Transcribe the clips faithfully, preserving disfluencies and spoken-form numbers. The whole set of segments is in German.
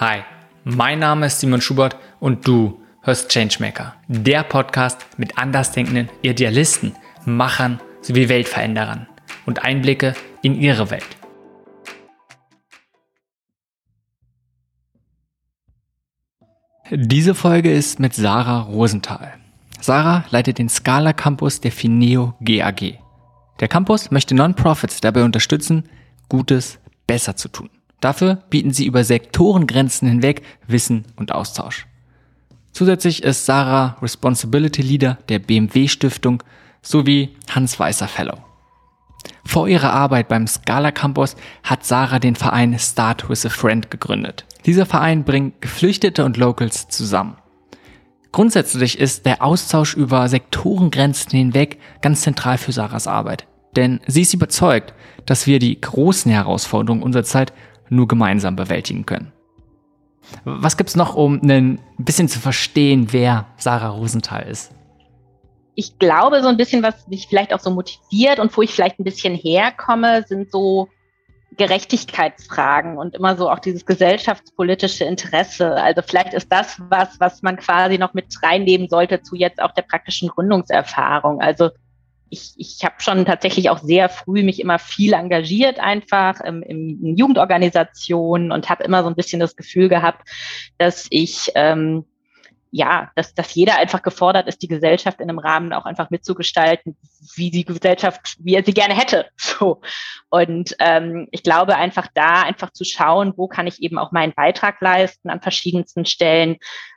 Hi, mein Name ist Simon Schubert und du hörst Changemaker, der Podcast mit andersdenkenden Idealisten, Machern sowie Weltveränderern und Einblicke in ihre Welt. Diese Folge ist mit Sarah Rosenthal. Sarah leitet den SKala-Campus der PHINEO gAG. Der Campus möchte Non-Profits dabei unterstützen, Gutes besser zu tun. Dafür bieten sie über Sektorengrenzen hinweg Wissen und Austausch. Zusätzlich ist Sarah Responsibility Leader der B M W Stiftung sowie Hans Weisser Fellow. Vor ihrer Arbeit beim SKala-Campus hat Sarah den Verein Start with a Friend gegründet. Dieser Verein bringt Geflüchtete und Locals zusammen. Grundsätzlich ist der Austausch über Sektorengrenzen hinweg ganz zentral für Sarahs Arbeit. Denn sie ist überzeugt, dass wir die großen Herausforderungen unserer Zeit nur gemeinsam bewältigen können. Was gibt's noch, um ein bisschen zu verstehen, wer Sarah Rosenthal ist? Ich glaube, so ein bisschen, was mich vielleicht auch so motiviert und wo ich vielleicht ein bisschen herkomme, sind so Gerechtigkeitsfragen und immer so auch dieses gesellschaftspolitische Interesse. Also vielleicht ist das was, was man quasi noch mit reinnehmen sollte zu jetzt auch der praktischen Gründungserfahrung. Also Ich, ich habe schon tatsächlich auch sehr früh mich immer viel engagiert einfach im, in Jugendorganisationen und habe immer so ein bisschen das Gefühl gehabt, dass ich, ähm, ja, dass, dass jeder einfach gefordert ist, die Gesellschaft in einem Rahmen auch einfach mitzugestalten, wie die Gesellschaft, wie er sie gerne hätte. So. Und ähm, ich glaube einfach da einfach zu schauen, wo kann ich eben auch meinen Beitrag leisten an verschiedensten Stellen.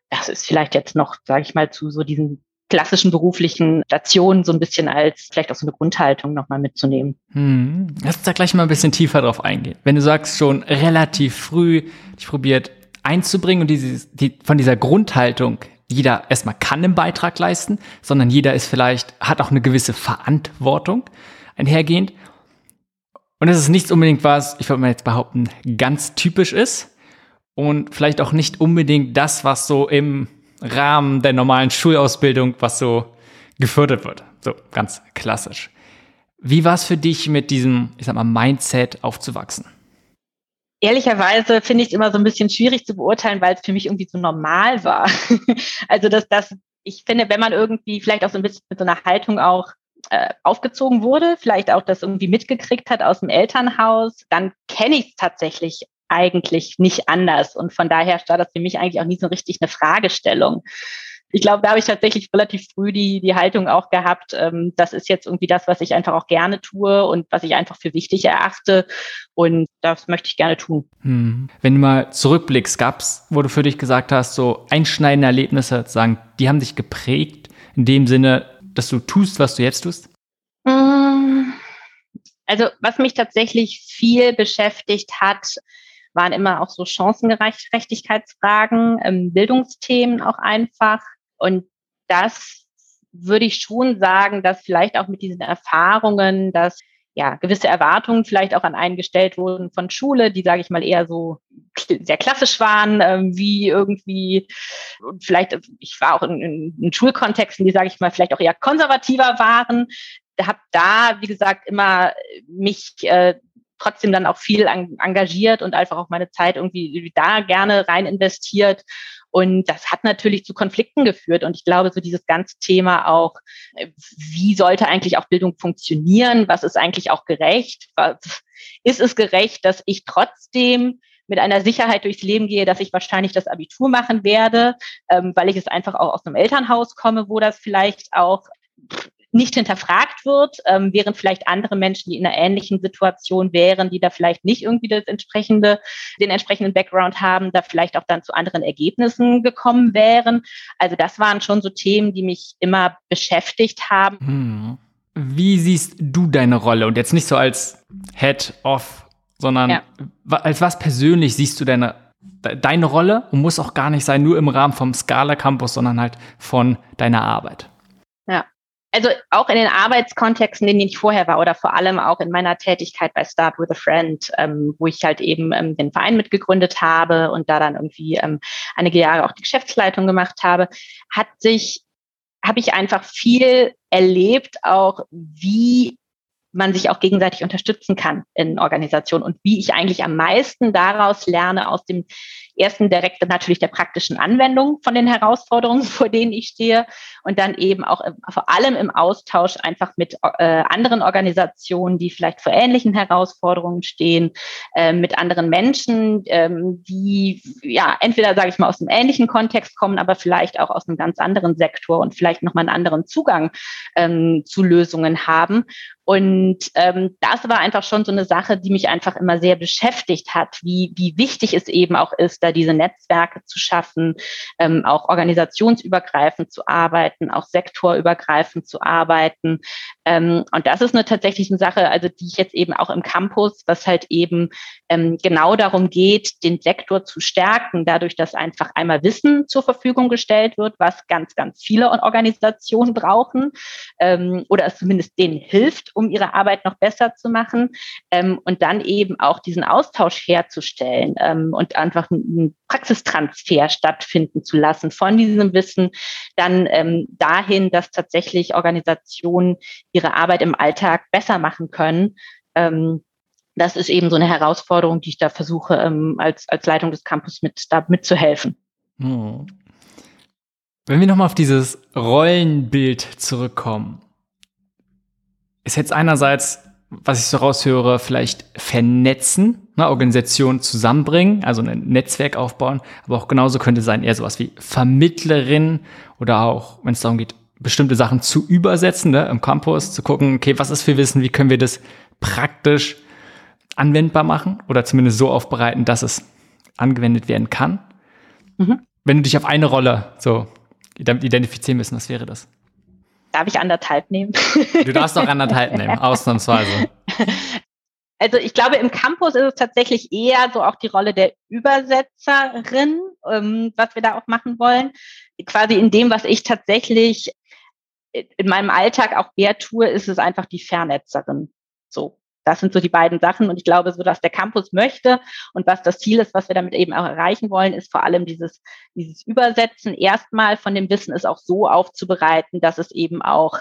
Das ist vielleicht jetzt noch, sage ich mal, zu so diesen klassischen beruflichen Stationen so ein bisschen als vielleicht auch so eine Grundhaltung nochmal mitzunehmen. Hm. Lass uns da gleich mal ein bisschen tiefer drauf eingehen. Wenn du sagst, schon relativ früh dich probiert einzubringen und dieses, die, von dieser Grundhaltung, jeder erstmal kann einen Beitrag leisten, sondern jeder ist vielleicht, hat auch eine gewisse Verantwortung einhergehend. Und es ist nichts unbedingt was, ich würde mal jetzt behaupten, ganz typisch ist und vielleicht auch nicht unbedingt das, was so im Rahmen der normalen Schulausbildung, was so gefördert wird. So, ganz klassisch. Wie war es für dich, mit diesem, ich sag mal, Mindset aufzuwachsen? Ehrlicherweise finde ich es immer so ein bisschen schwierig zu beurteilen, weil es für mich irgendwie so normal war. Also, dass das, ich finde, wenn man irgendwie vielleicht auch so ein bisschen mit so einer Haltung auch äh, aufgezogen wurde, vielleicht auch das irgendwie mitgekriegt hat aus dem Elternhaus, dann kenne ich es tatsächlich eigentlich nicht anders. Und von daher war das für mich eigentlich auch nie so richtig eine Fragestellung. Ich glaube, da habe ich tatsächlich relativ früh die, die Haltung auch gehabt, ähm, das ist jetzt irgendwie das, was ich einfach auch gerne tue und was ich einfach für wichtig erachte. Und das möchte ich gerne tun. Hm. Wenn du mal zurückblickst, gab es, wo du für dich gesagt hast, so einschneidende Erlebnisse, sagen, die haben dich geprägt, in dem Sinne, dass du tust, was du jetzt tust? Also, was mich tatsächlich viel beschäftigt hat, waren immer auch so Chancengerechtigkeitsfragen, Bildungsthemen auch einfach. Und das würde ich schon sagen, dass vielleicht auch mit diesen Erfahrungen, dass ja gewisse Erwartungen vielleicht auch an einen gestellt wurden von Schule, die, sage ich mal, eher so sehr klassisch waren, wie irgendwie vielleicht, ich war auch in, in, in Schulkontexten, die, sage ich mal, vielleicht auch eher konservativer waren. Habe da, wie gesagt, immer mich äh, trotzdem dann auch viel an, engagiert und einfach auch meine Zeit irgendwie da gerne rein investiert. Und das hat natürlich zu Konflikten geführt. Und ich glaube, so dieses ganze Thema auch, wie sollte eigentlich auch Bildung funktionieren? Was ist eigentlich auch gerecht? Was, ist es gerecht, dass ich trotzdem mit einer Sicherheit durchs Leben gehe, dass ich wahrscheinlich das Abitur machen werde, ähm, weil ich es einfach auch aus einem Elternhaus komme, wo das vielleicht auch nicht hinterfragt wird, ähm, während vielleicht andere Menschen, die in einer ähnlichen Situation wären, die da vielleicht nicht irgendwie das entsprechende, den entsprechenden Background haben, da vielleicht auch dann zu anderen Ergebnissen gekommen wären. Also das waren schon so Themen, die mich immer beschäftigt haben. Hm. Wie siehst du deine Rolle? Und jetzt nicht so als Head of, sondern ja. als was persönlich siehst du deine, deine Rolle? Und muss auch gar nicht sein, nur im Rahmen vom SKala-Campus, sondern halt von deiner Arbeit. Ja. Also auch in den Arbeitskontexten, in denen ich vorher war oder vor allem auch in meiner Tätigkeit bei Start with a Friend, ähm, wo ich halt eben ähm, den Verein mitgegründet habe und da dann irgendwie ähm, einige Jahre auch die Geschäftsleitung gemacht habe, hat sich, habe ich einfach viel erlebt, auch wie man sich auch gegenseitig unterstützen kann in Organisationen und wie ich eigentlich am meisten daraus lerne aus dem ersten direkt natürlich der praktischen Anwendung von den Herausforderungen, vor denen ich stehe, und dann eben auch vor allem im Austausch einfach mit äh, anderen Organisationen, die vielleicht vor ähnlichen Herausforderungen stehen, äh, mit anderen Menschen, ähm, die ja entweder, sage ich mal, aus einem ähnlichen Kontext kommen, aber vielleicht auch aus einem ganz anderen Sektor und vielleicht nochmal einen anderen Zugang ähm, zu Lösungen haben. Und ähm, das war einfach schon so eine Sache, die mich einfach immer sehr beschäftigt hat, wie, wie wichtig es eben auch ist, da diese Netzwerke zu schaffen, ähm, auch organisationsübergreifend zu arbeiten, auch sektorübergreifend zu arbeiten. Ähm, und das ist eine tatsächlich eine Sache, also die ich jetzt eben auch im Campus, was halt eben ähm, genau darum geht, den Sektor zu stärken, dadurch, dass einfach einmal Wissen zur Verfügung gestellt wird, was ganz, ganz viele Organisationen brauchen, ähm, oder es zumindest denen hilft, um ihre Arbeit noch besser zu machen, ähm, und dann eben auch diesen Austausch herzustellen, ähm, und einfach einen Praxistransfer stattfinden zu lassen von diesem Wissen dann ähm, dahin, dass tatsächlich Organisationen ihre Arbeit im Alltag besser machen können. Ähm, das ist eben so eine Herausforderung, die ich da versuche, ähm, als, als Leitung des Campus mit, da mitzuhelfen. Hm. Wenn wir nochmal auf dieses Rollenbild zurückkommen, ist jetzt einerseits, was ich so raushöre, vielleicht vernetzen, ne, Organisationen zusammenbringen, also ein Netzwerk aufbauen, aber auch genauso könnte sein eher sowas wie Vermittlerin oder auch, wenn es darum geht, bestimmte Sachen zu übersetzen, ne, im Campus, zu gucken, okay, was ist für Wissen, wie können wir das praktisch anwendbar machen oder zumindest so aufbereiten, dass es angewendet werden kann. Mhm. Wenn du dich auf eine Rolle so damit identifizieren müssen, was wäre das? Darf ich anderthalb nehmen? Du darfst auch anderthalb nehmen, ausnahmsweise. Also ich glaube, im Campus ist es tatsächlich eher so auch die Rolle der Übersetzerin, ähm, was wir da auch machen wollen. Quasi in dem, was ich tatsächlich in meinem Alltag auch mehr tue, ist es einfach die Vernetzerin. So, das sind so die beiden Sachen. Und ich glaube, so dass der Campus möchte und was das Ziel ist, was wir damit eben auch erreichen wollen, ist vor allem dieses, dieses Übersetzen erstmal von dem Wissen, es auch so aufzubereiten, dass es eben auch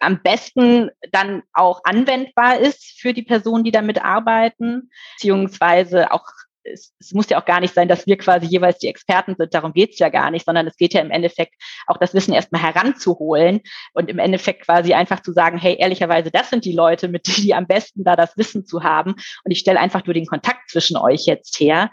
am besten dann auch anwendbar ist für die Personen, die damit arbeiten, beziehungsweise auch, es, es muss ja auch gar nicht sein, dass wir quasi jeweils die Experten sind, darum geht's ja gar nicht, sondern es geht ja im Endeffekt auch das Wissen erstmal heranzuholen und im Endeffekt quasi einfach zu sagen, hey, ehrlicherweise, das sind die Leute, mit denen die am besten da das Wissen zu haben und ich stelle einfach nur den Kontakt zwischen euch jetzt her.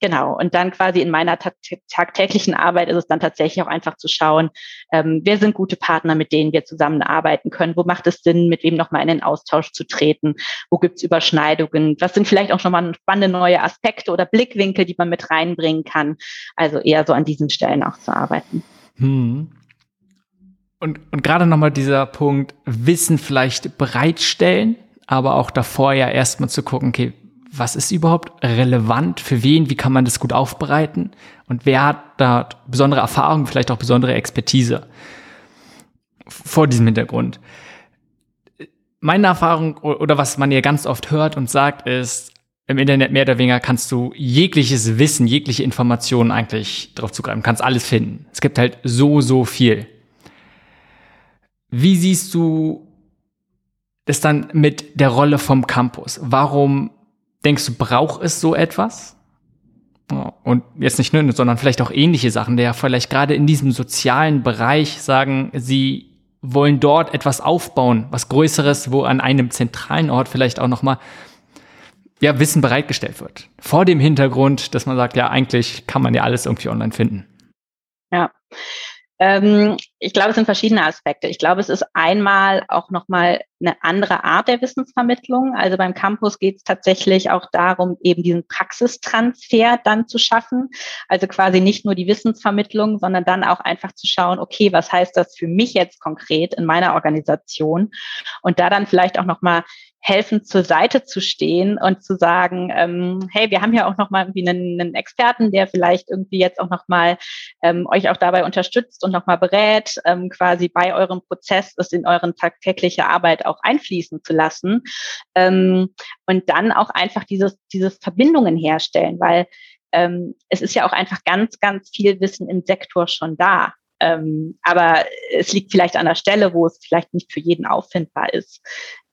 Genau, und dann quasi in meiner ta- tagtäglichen Arbeit ist es dann tatsächlich auch einfach zu schauen, ähm, wer sind gute Partner, mit denen wir zusammenarbeiten können, wo macht es Sinn, mit wem nochmal in den Austausch zu treten, wo gibt's Überschneidungen, was sind vielleicht auch schon mal spannende neue Aspekte oder Blickwinkel, die man mit reinbringen kann, also eher so an diesen Stellen auch zu arbeiten. Hm. Und, und gerade nochmal dieser Punkt, Wissen vielleicht bereitstellen, aber auch davor ja erstmal zu gucken, okay, was ist überhaupt relevant für wen? Wie kann man das gut aufbereiten? Und wer hat da besondere Erfahrungen, vielleicht auch besondere Expertise vor diesem Hintergrund? Meine Erfahrung oder was man ja ganz oft hört und sagt ist, im Internet mehr oder weniger kannst du jegliches Wissen, jegliche Informationen eigentlich drauf zugreifen, kannst alles finden. Es gibt halt so, so viel. Wie siehst du das dann mit der Rolle vom Campus? Warum denkst du, braucht es so etwas? Und jetzt nicht nur, sondern vielleicht auch ähnliche Sachen, der vielleicht gerade in diesem sozialen Bereich sagen, sie wollen dort etwas aufbauen, was Größeres, wo an einem zentralen Ort vielleicht auch nochmal ja, Wissen bereitgestellt wird. Vor dem Hintergrund, dass man sagt, ja, eigentlich kann man ja alles irgendwie online finden. Ja. Ich glaube, es sind verschiedene Aspekte. Ich glaube, es ist einmal auch nochmal eine andere Art der Wissensvermittlung. Also beim Campus geht es tatsächlich auch darum, eben diesen Praxistransfer dann zu schaffen. Also quasi nicht nur die Wissensvermittlung, sondern dann auch einfach zu schauen, okay, was heißt das für mich jetzt konkret in meiner Organisation? Und da dann vielleicht auch nochmal helfen, zur Seite zu stehen und zu sagen, ähm, hey, wir haben ja auch nochmal irgendwie einen, einen Experten, der vielleicht irgendwie jetzt auch nochmal ähm, euch auch dabei unterstützt und nochmal berät, ähm, quasi bei eurem Prozess das in euren tagtägliche Arbeit auch einfließen zu lassen, ähm, und dann auch einfach dieses, diese Verbindungen herstellen, weil ähm, es ist ja auch einfach ganz, ganz viel Wissen im Sektor schon da. Ähm, aber es liegt vielleicht an der Stelle, wo es vielleicht nicht für jeden auffindbar ist.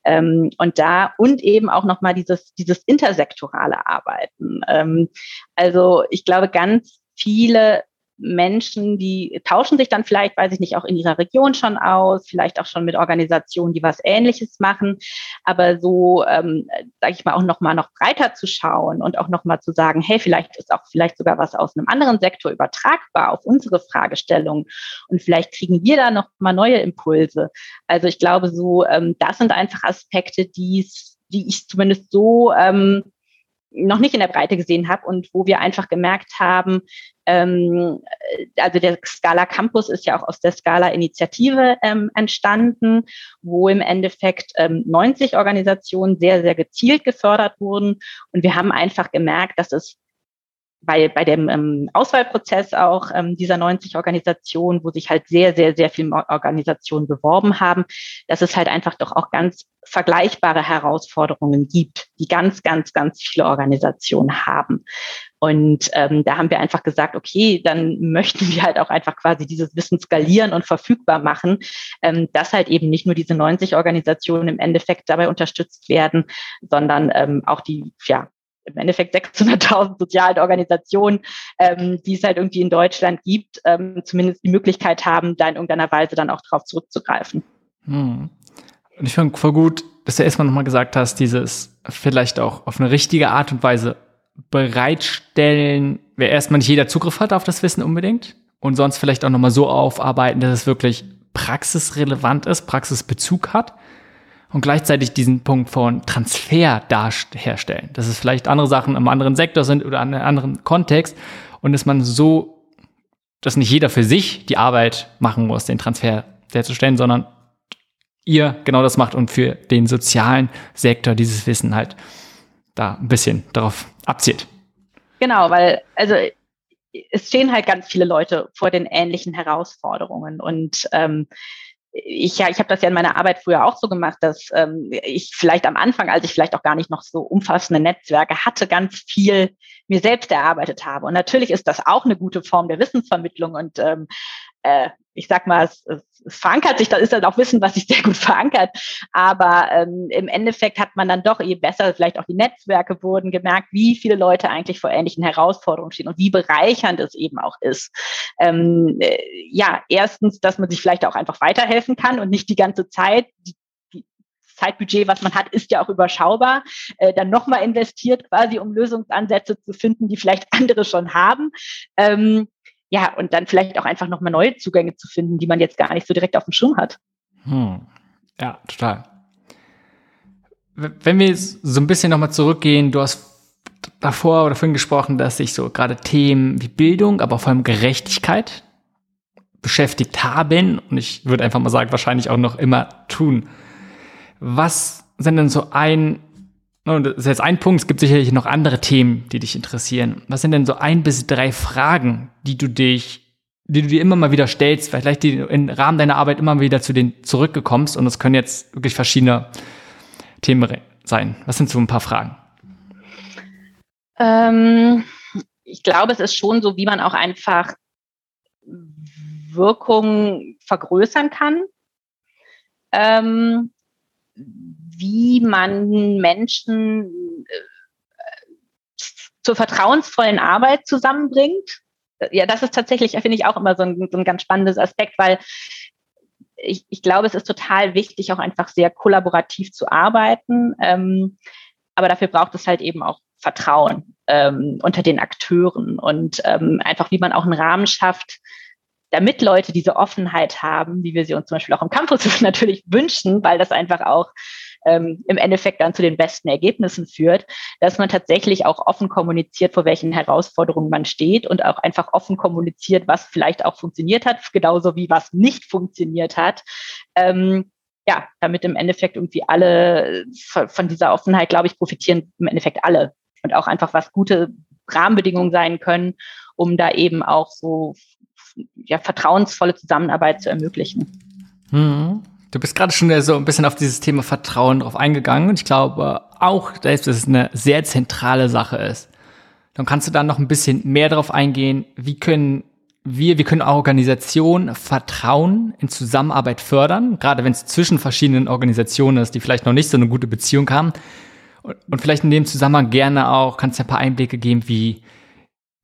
Ähm, und da und eben auch nochmal dieses, dieses intersektorale Arbeiten. Ähm, also ich glaube, ganz viele Menschen, die tauschen sich dann vielleicht, weiß ich nicht, auch in ihrer Region schon aus, vielleicht auch schon mit Organisationen, die was Ähnliches machen, aber so, ähm, sage ich mal, auch nochmal noch breiter zu schauen und auch nochmal zu sagen, hey, vielleicht ist auch vielleicht sogar was aus einem anderen Sektor übertragbar auf unsere Fragestellungen und vielleicht kriegen wir da nochmal neue Impulse. Also ich glaube so, ähm, das sind einfach Aspekte, die ich zumindest so ähm, noch nicht in der Breite gesehen habe und wo wir einfach gemerkt haben, ähm, also der Scala-Campus ist ja auch aus der Scala-Initiative ähm, entstanden, wo im Endeffekt ähm, neunzig Organisationen sehr, sehr gezielt gefördert wurden. Und wir haben einfach gemerkt, dass es bei, bei dem ähm, Auswahlprozess auch ähm, dieser neunzig Organisationen, wo sich halt sehr, sehr, sehr viele Organisationen beworben haben, dass es halt einfach doch auch ganz vergleichbare Herausforderungen gibt, die ganz, ganz, ganz viele Organisationen haben. Und ähm, da haben wir einfach gesagt, okay, dann möchten wir halt auch einfach quasi dieses Wissen skalieren und verfügbar machen, ähm, dass halt eben nicht nur diese neunzig Organisationen im Endeffekt dabei unterstützt werden, sondern ähm, auch die, ja, im Endeffekt sechshunderttausend sozialen Organisationen, ähm, die es halt irgendwie in Deutschland gibt, ähm, zumindest die Möglichkeit haben, da in irgendeiner Weise dann auch drauf zurückzugreifen. Hm. Und ich fand voll gut, dass du erstmal nochmal gesagt hast, dieses vielleicht auch auf eine richtige Art und Weise bereitstellen, wer erstmal nicht jeder Zugriff hat auf das Wissen unbedingt und sonst vielleicht auch nochmal so aufarbeiten, dass es wirklich praxisrelevant ist, Praxisbezug hat. Und gleichzeitig diesen Punkt von Transfer herstellen, dass es vielleicht andere Sachen im anderen Sektor sind oder in einem anderen Kontext und dass man so, dass nicht jeder für sich die Arbeit machen muss, den Transfer herzustellen, sondern ihr genau das macht und für den sozialen Sektor dieses Wissen halt da ein bisschen darauf abzielt. Genau, weil, also es stehen halt ganz viele Leute vor den ähnlichen Herausforderungen und ähm, Ich, ja, ich habe das ja in meiner Arbeit früher auch so gemacht, dass ähm, ich vielleicht am Anfang, als ich vielleicht auch gar nicht noch so umfassende Netzwerke hatte, ganz viel mir selbst erarbeitet habe. Und natürlich ist das auch eine gute Form der Wissensvermittlung und ähm, äh, ich sag mal, es, es verankert sich, da ist dann auch Wissen, was sich sehr gut verankert, aber ähm, im Endeffekt hat man dann doch, je besser vielleicht auch die Netzwerke wurden, gemerkt, wie viele Leute eigentlich vor ähnlichen Herausforderungen stehen und wie bereichernd es eben auch ist. Ähm, äh, ja, erstens, dass man sich vielleicht auch einfach weiterhelfen kann und nicht die ganze Zeit, die Zeitbudget, was man hat, ist ja auch überschaubar, äh, dann nochmal investiert quasi, um Lösungsansätze zu finden, die vielleicht andere schon haben. Ähm, ja, und dann vielleicht auch einfach nochmal neue Zugänge zu finden, die man jetzt gar nicht so direkt auf dem Schirm hat. Hm. Ja, total. Wenn wir so ein bisschen nochmal zurückgehen, du hast davor oder vorhin gesprochen, dass sich so gerade Themen wie Bildung, aber vor allem Gerechtigkeit beschäftigt haben und ich würde einfach mal sagen, wahrscheinlich auch noch immer tun. Was sind denn so ein, das ist jetzt ein Punkt, es gibt sicherlich noch andere Themen, die dich interessieren. Was sind denn so ein bis drei Fragen, die du dich, die du dir immer mal wieder stellst, vielleicht die du im Rahmen deiner Arbeit immer wieder zu denen zurückgekommst und es können jetzt wirklich verschiedene Themen sein. Was sind so ein paar Fragen? Ähm, ich glaube, es ist schon so, wie man auch einfach Wirkung vergrößern kann. Ähm, wie man Menschen zur vertrauensvollen Arbeit zusammenbringt. Ja, das ist tatsächlich, finde ich, auch immer so ein, so ein ganz spannendes Aspekt, weil ich, ich glaube, es ist total wichtig, auch einfach sehr kollaborativ zu arbeiten. Ähm, aber dafür braucht es halt eben auch Vertrauen ähm, unter den Akteuren und ähm, einfach, wie man auch einen Rahmen schafft, damit Leute diese Offenheit haben, wie wir sie uns zum Beispiel auch im Campus natürlich wünschen, weil das einfach auch ähm, im Endeffekt dann zu den besten Ergebnissen führt, dass man tatsächlich auch offen kommuniziert, vor welchen Herausforderungen man steht und auch einfach offen kommuniziert, was vielleicht auch funktioniert hat, genauso wie was nicht funktioniert hat. Ähm, ja, damit im Endeffekt irgendwie alle von dieser Offenheit, glaube ich, profitieren im Endeffekt alle und auch einfach was gute Rahmenbedingungen sein können, um da eben auch so ja, vertrauensvolle Zusammenarbeit zu ermöglichen. Hm. Du bist gerade schon so ein bisschen auf dieses Thema Vertrauen drauf eingegangen und ich glaube auch, dass es eine sehr zentrale Sache ist. Dann kannst du da noch ein bisschen mehr drauf eingehen, wie können wir, wir können Organisationen Vertrauen in Zusammenarbeit fördern, gerade wenn es zwischen verschiedenen Organisationen ist, die vielleicht noch nicht so eine gute Beziehung haben. Und vielleicht in dem Zusammenhang gerne auch, kannst du ein paar Einblicke geben, wie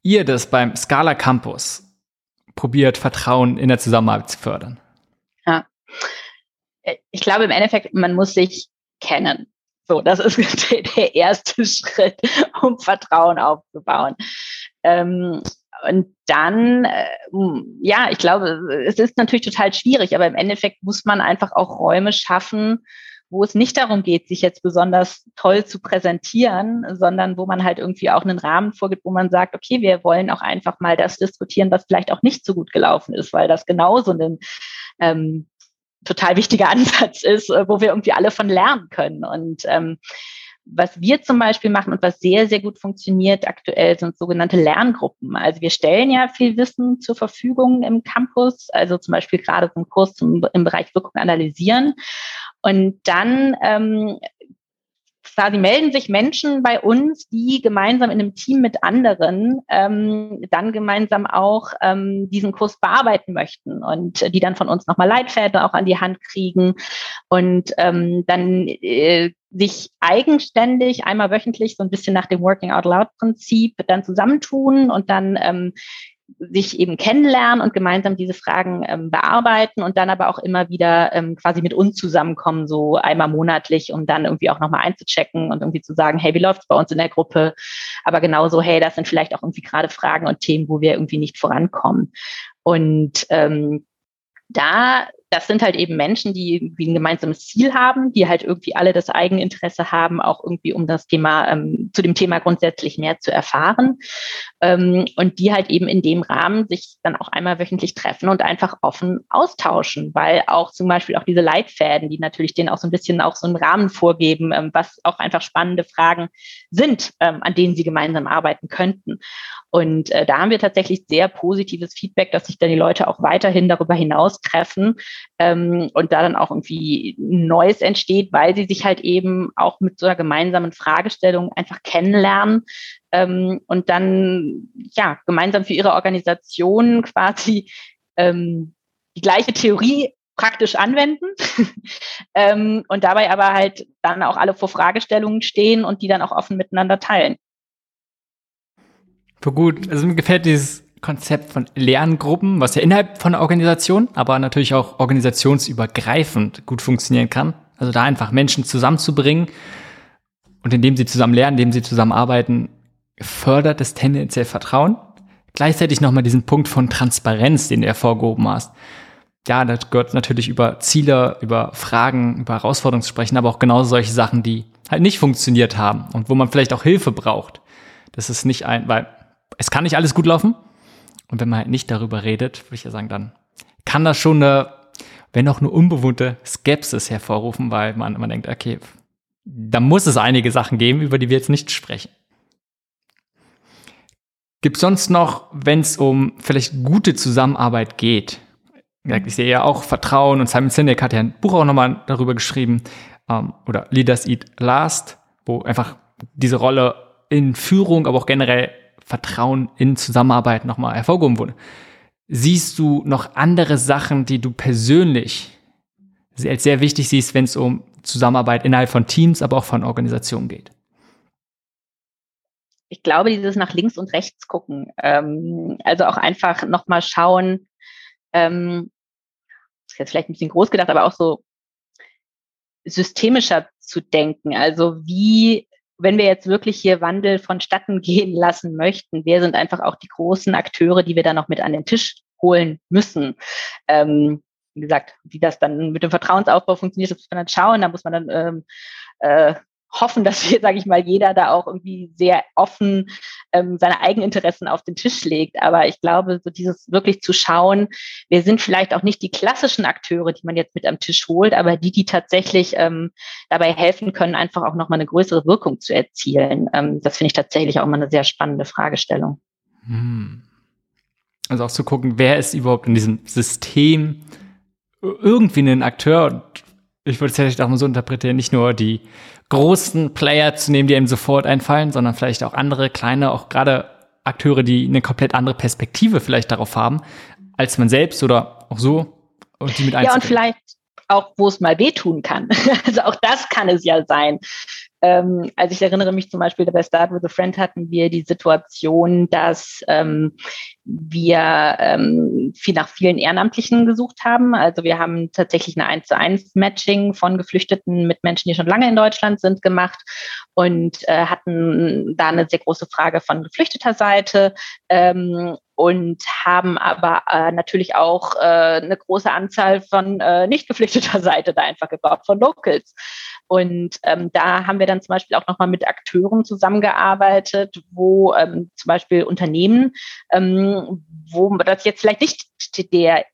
ihr das beim SKala-Campus probiert, Vertrauen in der Zusammenarbeit zu fördern. Ja, ich glaube im Endeffekt, man muss sich kennen. So, das ist der erste Schritt, um Vertrauen aufzubauen. Ähm, und dann, äh, ja, ich glaube, es ist natürlich total schwierig, aber im Endeffekt muss man einfach auch Räume schaffen, wo es nicht darum geht, sich jetzt besonders toll zu präsentieren, sondern wo man halt irgendwie auch einen Rahmen vorgibt, wo man sagt, okay, wir wollen auch einfach mal das diskutieren, was vielleicht auch nicht so gut gelaufen ist, weil das genauso ein ähm, total wichtiger Ansatz ist, wo wir irgendwie alle von lernen können. Und ähm, was wir zum Beispiel machen und was sehr, sehr gut funktioniert aktuell, sind sogenannte Lerngruppen. Also wir stellen ja viel Wissen zur Verfügung im Campus, also zum Beispiel gerade so einen Kurs zum, im Bereich Wirkung analysieren. Und dann ähm, quasi melden sich Menschen bei uns, die gemeinsam in einem Team mit anderen ähm, dann gemeinsam auch ähm, diesen Kurs bearbeiten möchten und die dann von uns nochmal Leitfäden auch an die Hand kriegen und ähm, dann äh, sich eigenständig einmal wöchentlich so ein bisschen nach dem Working Out Loud Prinzip dann zusammentun und dann ähm, sich eben kennenlernen und gemeinsam diese Fragen ähm, bearbeiten und dann aber auch immer wieder ähm, quasi mit uns zusammenkommen, so einmal monatlich, um dann irgendwie auch nochmal einzuchecken und irgendwie zu sagen, hey, wie läuft's bei uns in der Gruppe? Aber genauso, hey, das sind vielleicht auch irgendwie gerade Fragen und Themen, wo wir irgendwie nicht vorankommen. Und ähm, da, das sind halt eben Menschen, die irgendwie ein gemeinsames Ziel haben, die halt irgendwie alle das Eigeninteresse haben, auch irgendwie um das Thema, ähm, zu dem Thema grundsätzlich mehr zu erfahren, ähm, und die halt eben in dem Rahmen sich dann auch einmal wöchentlich treffen und einfach offen austauschen, weil auch zum Beispiel auch diese Leitfäden, die natürlich denen auch so ein bisschen auch so einen Rahmen vorgeben, ähm, was auch einfach spannende Fragen sind, ähm, an denen sie gemeinsam arbeiten könnten. Und äh, da haben wir tatsächlich sehr positives Feedback, dass sich dann die Leute auch weiterhin darüber hinaus treffen, ähm, und da dann auch irgendwie Neues entsteht, weil sie sich halt eben auch mit so einer gemeinsamen Fragestellung einfach kennenlernen, ähm, und dann ja gemeinsam für ihre Organisation quasi ähm, die gleiche Theorie praktisch anwenden ähm, und dabei aber halt dann auch alle vor Fragestellungen stehen und die dann auch offen miteinander teilen. So gut, also mir gefällt dieses Konzept von Lerngruppen, was ja innerhalb von einer Organisation, aber natürlich auch organisationsübergreifend gut funktionieren kann. Also da einfach Menschen zusammenzubringen und indem sie zusammen lernen, indem sie zusammenarbeiten, fördert es tendenziell Vertrauen. Gleichzeitig nochmal diesen Punkt von Transparenz, den du hervorgehoben hast. Ja, das gehört natürlich über Ziele, über Fragen, über Herausforderungen zu sprechen, aber auch genauso solche Sachen, die halt nicht funktioniert haben und wo man vielleicht auch Hilfe braucht. Das ist nicht ein, weil es kann nicht alles gut laufen. Und wenn man halt nicht darüber redet, würde ich ja sagen, dann kann das schon eine, wenn auch nur unbewohnte Skepsis hervorrufen, weil man, man denkt, okay, da muss es einige Sachen geben, über die wir jetzt nicht sprechen. Gibt es sonst noch, wenn es um vielleicht gute Zusammenarbeit geht? Ich sehe ja auch Vertrauen und Simon Sinek hat ja ein Buch auch nochmal darüber geschrieben, ähm, oder Leaders Eat Last, wo einfach diese Rolle in Führung, aber auch generell Vertrauen in Zusammenarbeit nochmal hervorgehoben wurde. Siehst du noch andere Sachen, die du persönlich als sehr wichtig siehst, wenn es um Zusammenarbeit innerhalb von Teams, aber auch von Organisationen geht? Ich glaube, dieses nach links und rechts gucken, ähm, also auch einfach nochmal schauen, ähm, das ist jetzt vielleicht ein bisschen groß gedacht, aber auch so systemischer zu denken, also wie wenn wir jetzt wirklich hier Wandel vonstatten gehen lassen möchten, wer sind einfach auch die großen Akteure, die wir dann noch mit an den Tisch holen müssen? Ähm, wie gesagt, wie das dann mit dem Vertrauensaufbau funktioniert, das muss man dann schauen. Da muss man dann ähm, äh, hoffen, dass hier, sage ich mal, jeder da auch irgendwie sehr offen ähm, seine Eigeninteressen auf den Tisch legt. Aber ich glaube, so dieses wirklich zu schauen, wir sind vielleicht auch nicht die klassischen Akteure, die man jetzt mit am Tisch holt, aber die, die tatsächlich ähm, dabei helfen können, einfach auch nochmal eine größere Wirkung zu erzielen. Ähm, das finde ich tatsächlich auch mal eine sehr spannende Fragestellung. Also auch zu gucken, wer ist überhaupt in diesem System irgendwie ein Akteur? Und ich würde es tatsächlich auch mal so interpretieren, nicht nur die großen Player zu nehmen, die einem sofort einfallen, sondern vielleicht auch andere, kleine, auch gerade Akteure, die eine komplett andere Perspektive vielleicht darauf haben, als man selbst oder auch so. Und die mit einzubringen. Ja, und vielleicht auch, wo es mal wehtun kann. Also auch das kann es ja sein. Ähm, also ich erinnere mich zum Beispiel, bei Start with a Friend hatten wir die Situation, dass ähm, wir ähm, viel nach vielen Ehrenamtlichen gesucht haben. Also wir haben tatsächlich eine eins zu eins Matching von Geflüchteten mit Menschen, die schon lange in Deutschland sind, gemacht und äh, hatten da eine sehr große Frage von geflüchteter Seite. Ähm, Und haben aber äh, natürlich auch äh, eine große Anzahl von äh, nicht geflüchteter Seite da einfach gebraucht, von Locals. Und ähm, da haben wir dann zum Beispiel auch nochmal mit Akteuren zusammengearbeitet, wo ähm, zum Beispiel Unternehmen, ähm, wo das jetzt vielleicht nicht der,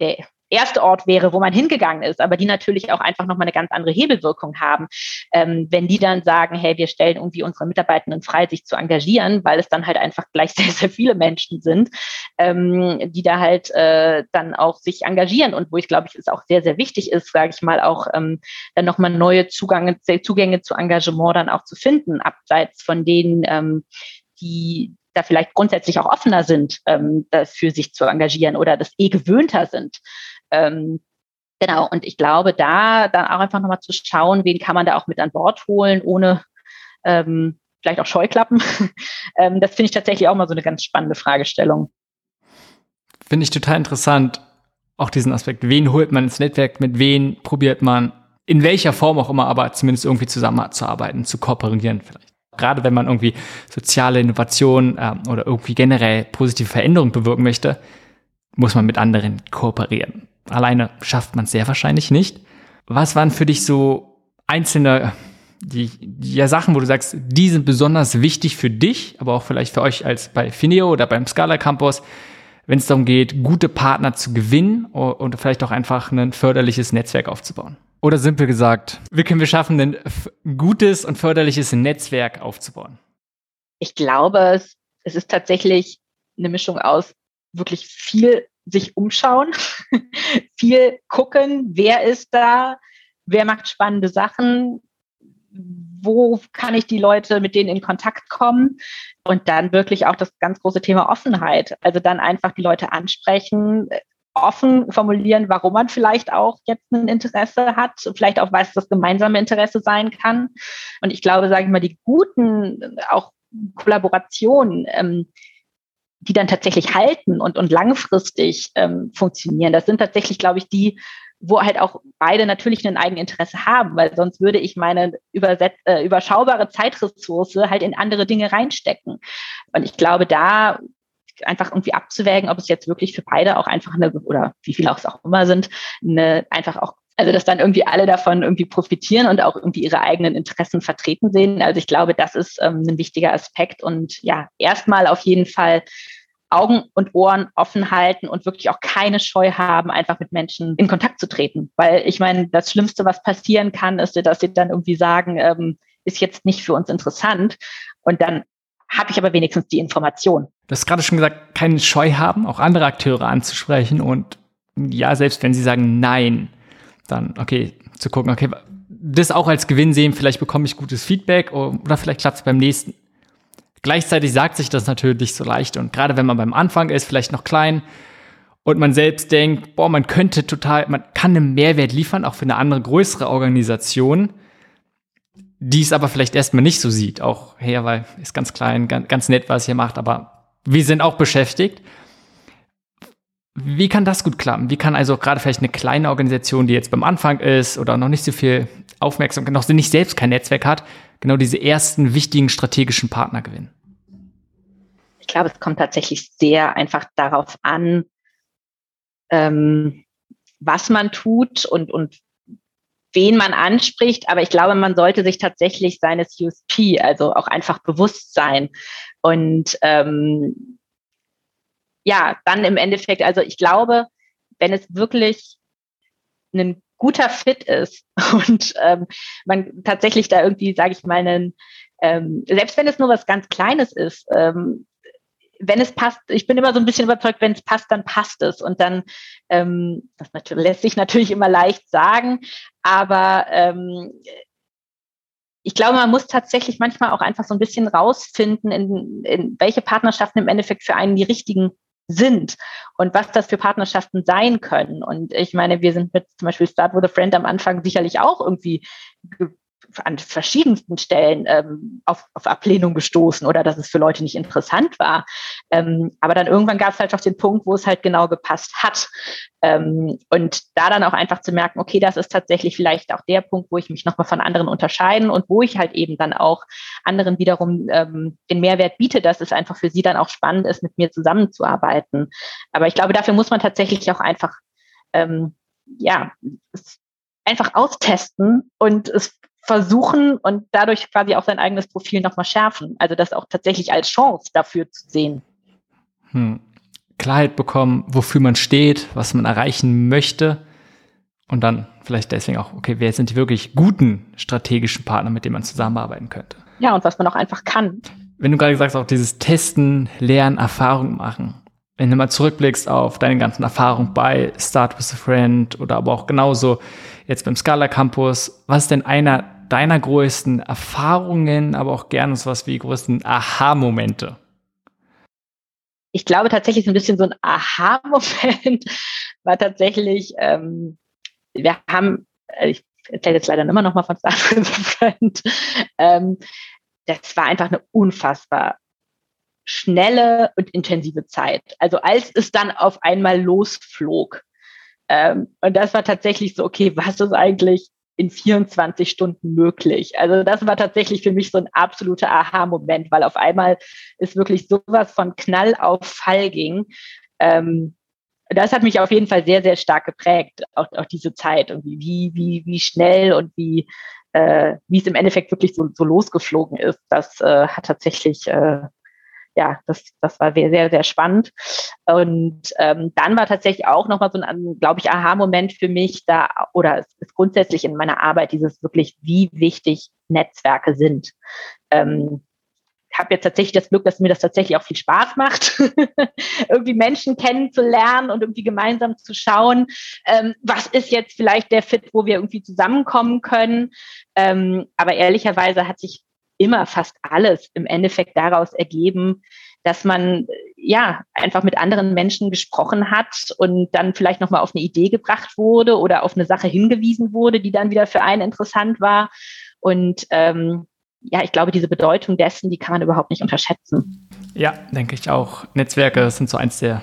der erste Ort wäre, wo man hingegangen ist, aber die natürlich auch einfach nochmal eine ganz andere Hebelwirkung haben, ähm, wenn die dann sagen, hey, wir stellen irgendwie unsere Mitarbeitenden frei, sich zu engagieren, weil es dann halt einfach gleich sehr, sehr viele Menschen sind, ähm, die da halt äh, dann auch sich engagieren und wo ich glaube, ich es auch sehr, sehr wichtig ist, sage ich mal, auch ähm, dann nochmal neue Zugänge, Zugänge zu Engagement dann auch zu finden, abseits von denen, ähm, die da vielleicht grundsätzlich auch offener sind, ähm, dafür sich zu engagieren oder das eh gewöhnter sind. Ähm, genau, und ich glaube, da dann auch einfach nochmal zu schauen, wen kann man da auch mit an Bord holen, ohne ähm, vielleicht auch Scheuklappen. ähm, das finde ich tatsächlich auch mal so eine ganz spannende Fragestellung. Finde ich total interessant, auch diesen Aspekt. Wen holt man ins Netzwerk, mit wen probiert man, in welcher Form auch immer, aber zumindest irgendwie zusammenzuarbeiten, zu kooperieren vielleicht. Gerade wenn man irgendwie soziale Innovationen ähm, oder irgendwie generell positive Veränderungen bewirken möchte, muss man mit anderen kooperieren. Alleine schafft man es sehr wahrscheinlich nicht. Was waren für dich so einzelne die, die, ja, Sachen, wo du sagst, die sind besonders wichtig für dich, aber auch vielleicht für euch als bei PHINEO oder beim SKala-Campus, wenn es darum geht, gute Partner zu gewinnen und vielleicht auch einfach ein förderliches Netzwerk aufzubauen? Oder simpel gesagt, wie können wir schaffen, ein f- gutes und förderliches Netzwerk aufzubauen? Ich glaube, es, es ist tatsächlich eine Mischung aus wirklich viel sich umschauen, viel gucken, wer ist da, wer macht spannende Sachen, wo kann ich die Leute mit denen in Kontakt kommen und dann wirklich auch das ganz große Thema Offenheit. Also dann einfach die Leute ansprechen, offen formulieren, warum man vielleicht auch jetzt ein Interesse hat, vielleicht auch was das gemeinsame Interesse sein kann. Und ich glaube, sage ich mal, die guten auch Kollaborationen, ähm, die dann tatsächlich halten und, und langfristig ähm, funktionieren. Das sind tatsächlich, glaube ich, die, wo halt auch beide natürlich ein Eigeninteresse haben, weil sonst würde ich meine überset- äh, überschaubare Zeitressource halt in andere Dinge reinstecken. Und ich glaube, da einfach irgendwie abzuwägen, ob es jetzt wirklich für beide auch einfach eine, oder wie viele auch es auch immer sind, eine einfach auch, also dass dann irgendwie alle davon irgendwie profitieren und auch irgendwie ihre eigenen Interessen vertreten sehen. Also ich glaube, das ist ähm, ein wichtiger Aspekt. Und ja, erstmal auf jeden Fall Augen und Ohren offen halten und wirklich auch keine Scheu haben, einfach mit Menschen in Kontakt zu treten. Weil ich meine, das Schlimmste, was passieren kann, ist, dass sie dann irgendwie sagen, ähm, ist jetzt nicht für uns interessant. Und dann habe ich aber wenigstens die Information. Du hast gerade schon gesagt, keine Scheu haben, auch andere Akteure anzusprechen. Und ja, selbst wenn sie sagen Nein, dann, okay, zu gucken, okay, das auch als Gewinn sehen, vielleicht bekomme ich gutes Feedback oder vielleicht klappt es beim nächsten. Gleichzeitig sagt sich das natürlich so leicht und gerade wenn man beim Anfang ist, vielleicht noch klein und man selbst denkt, boah, man könnte total, man kann einen Mehrwert liefern, auch für eine andere, größere Organisation, die es aber vielleicht erstmal nicht so sieht, auch her, weil ist ganz klein, ganz nett, was ihr macht, aber wir sind auch beschäftigt. Wie kann das gut klappen? Wie kann also gerade vielleicht eine kleine Organisation, die jetzt beim Anfang ist oder noch nicht so viel Aufmerksamkeit, noch nicht selbst kein Netzwerk hat, genau diese ersten wichtigen strategischen Partner gewinnen? Ich glaube, es kommt tatsächlich sehr einfach darauf an, ähm, was man tut und, und wen man anspricht. Aber ich glaube, man sollte sich tatsächlich seines U S P, also auch einfach bewusst sein und ähm, ja, dann im Endeffekt, also ich glaube, wenn es wirklich ein guter Fit ist und ähm, man tatsächlich da irgendwie, sage ich mal, einen, ähm, selbst wenn es nur was ganz Kleines ist, ähm, wenn es passt, ich bin immer so ein bisschen überzeugt, wenn es passt, dann passt es. Und dann, ähm, das natürlich, lässt sich natürlich immer leicht sagen, aber ähm, ich glaube, man muss tatsächlich manchmal auch einfach so ein bisschen rausfinden, in, in welche Partnerschaften im Endeffekt für einen die richtigen sind und was das für Partnerschaften sein können. Und ich meine, wir sind mit zum Beispiel Start with a Friend am Anfang sicherlich auch irgendwie an verschiedensten Stellen ähm, auf, auf Ablehnung gestoßen oder dass es für Leute nicht interessant war. Ähm, aber dann irgendwann gab es halt auch den Punkt, wo es halt genau gepasst hat. Ähm, und da dann auch einfach zu merken, okay, das ist tatsächlich vielleicht auch der Punkt, wo ich mich nochmal von anderen unterscheiden und wo ich halt eben dann auch anderen wiederum ähm, den Mehrwert biete, dass es einfach für sie dann auch spannend ist, mit mir zusammenzuarbeiten. Aber ich glaube, dafür muss man tatsächlich auch einfach, ähm, ja, einfach austesten und es versuchen und dadurch quasi auch sein eigenes Profil nochmal schärfen. Also das auch tatsächlich als Chance dafür zu sehen. Hm. Klarheit bekommen, wofür man steht, was man erreichen möchte und dann vielleicht deswegen auch, okay, wer sind die wirklich guten strategischen Partner, mit denen man zusammenarbeiten könnte? Ja, und was man auch einfach kann. Wenn du gerade gesagt hast, auch dieses Testen, Lernen, Erfahrung machen. Wenn du mal zurückblickst auf deine ganzen Erfahrungen bei Start with a Friend oder aber auch genauso jetzt beim SKala-Campus, was ist denn einer deiner größten Erfahrungen, aber auch gerne sowas wie größten Aha-Momente? Ich glaube tatsächlich so ein bisschen so ein Aha-Moment war tatsächlich, ähm, wir haben, ich erzähle jetzt leider immer noch mal von Start with a Friend, ähm, das war einfach eine unfassbar schnelle und intensive Zeit. Also als es dann auf einmal losflog. Ähm, und das war tatsächlich so, okay, was ist eigentlich in vierundzwanzig Stunden möglich? Also das war tatsächlich für mich so ein absoluter Aha-Moment, weil auf einmal es wirklich sowas von Knall auf Fall ging. Ähm, das hat mich auf jeden Fall sehr, sehr stark geprägt, auch, auch diese Zeit. Und wie, wie, wie schnell und wie, äh, wie es im Endeffekt wirklich so, so losgeflogen ist, das äh, hat tatsächlich... Äh, Ja, das, das war sehr, sehr, sehr spannend. Und ähm, dann war tatsächlich auch nochmal so ein, glaube ich, Aha-Moment für mich da, oder es ist grundsätzlich in meiner Arbeit dieses wirklich, wie wichtig Netzwerke sind. Ähm, ich habe jetzt tatsächlich das Glück, dass mir das tatsächlich auch viel Spaß macht, irgendwie Menschen kennenzulernen und irgendwie gemeinsam zu schauen, ähm, was ist jetzt vielleicht der Fit, wo wir irgendwie zusammenkommen können. Ähm, aber ehrlicherweise hat sich immer fast alles im Endeffekt daraus ergeben, dass man ja einfach mit anderen Menschen gesprochen hat und dann vielleicht nochmal auf eine Idee gebracht wurde oder auf eine Sache hingewiesen wurde, die dann wieder für einen interessant war. Und ähm, ja, ich glaube, diese Bedeutung dessen, die kann man überhaupt nicht unterschätzen. Ja, denke ich auch. Netzwerke sind so eins der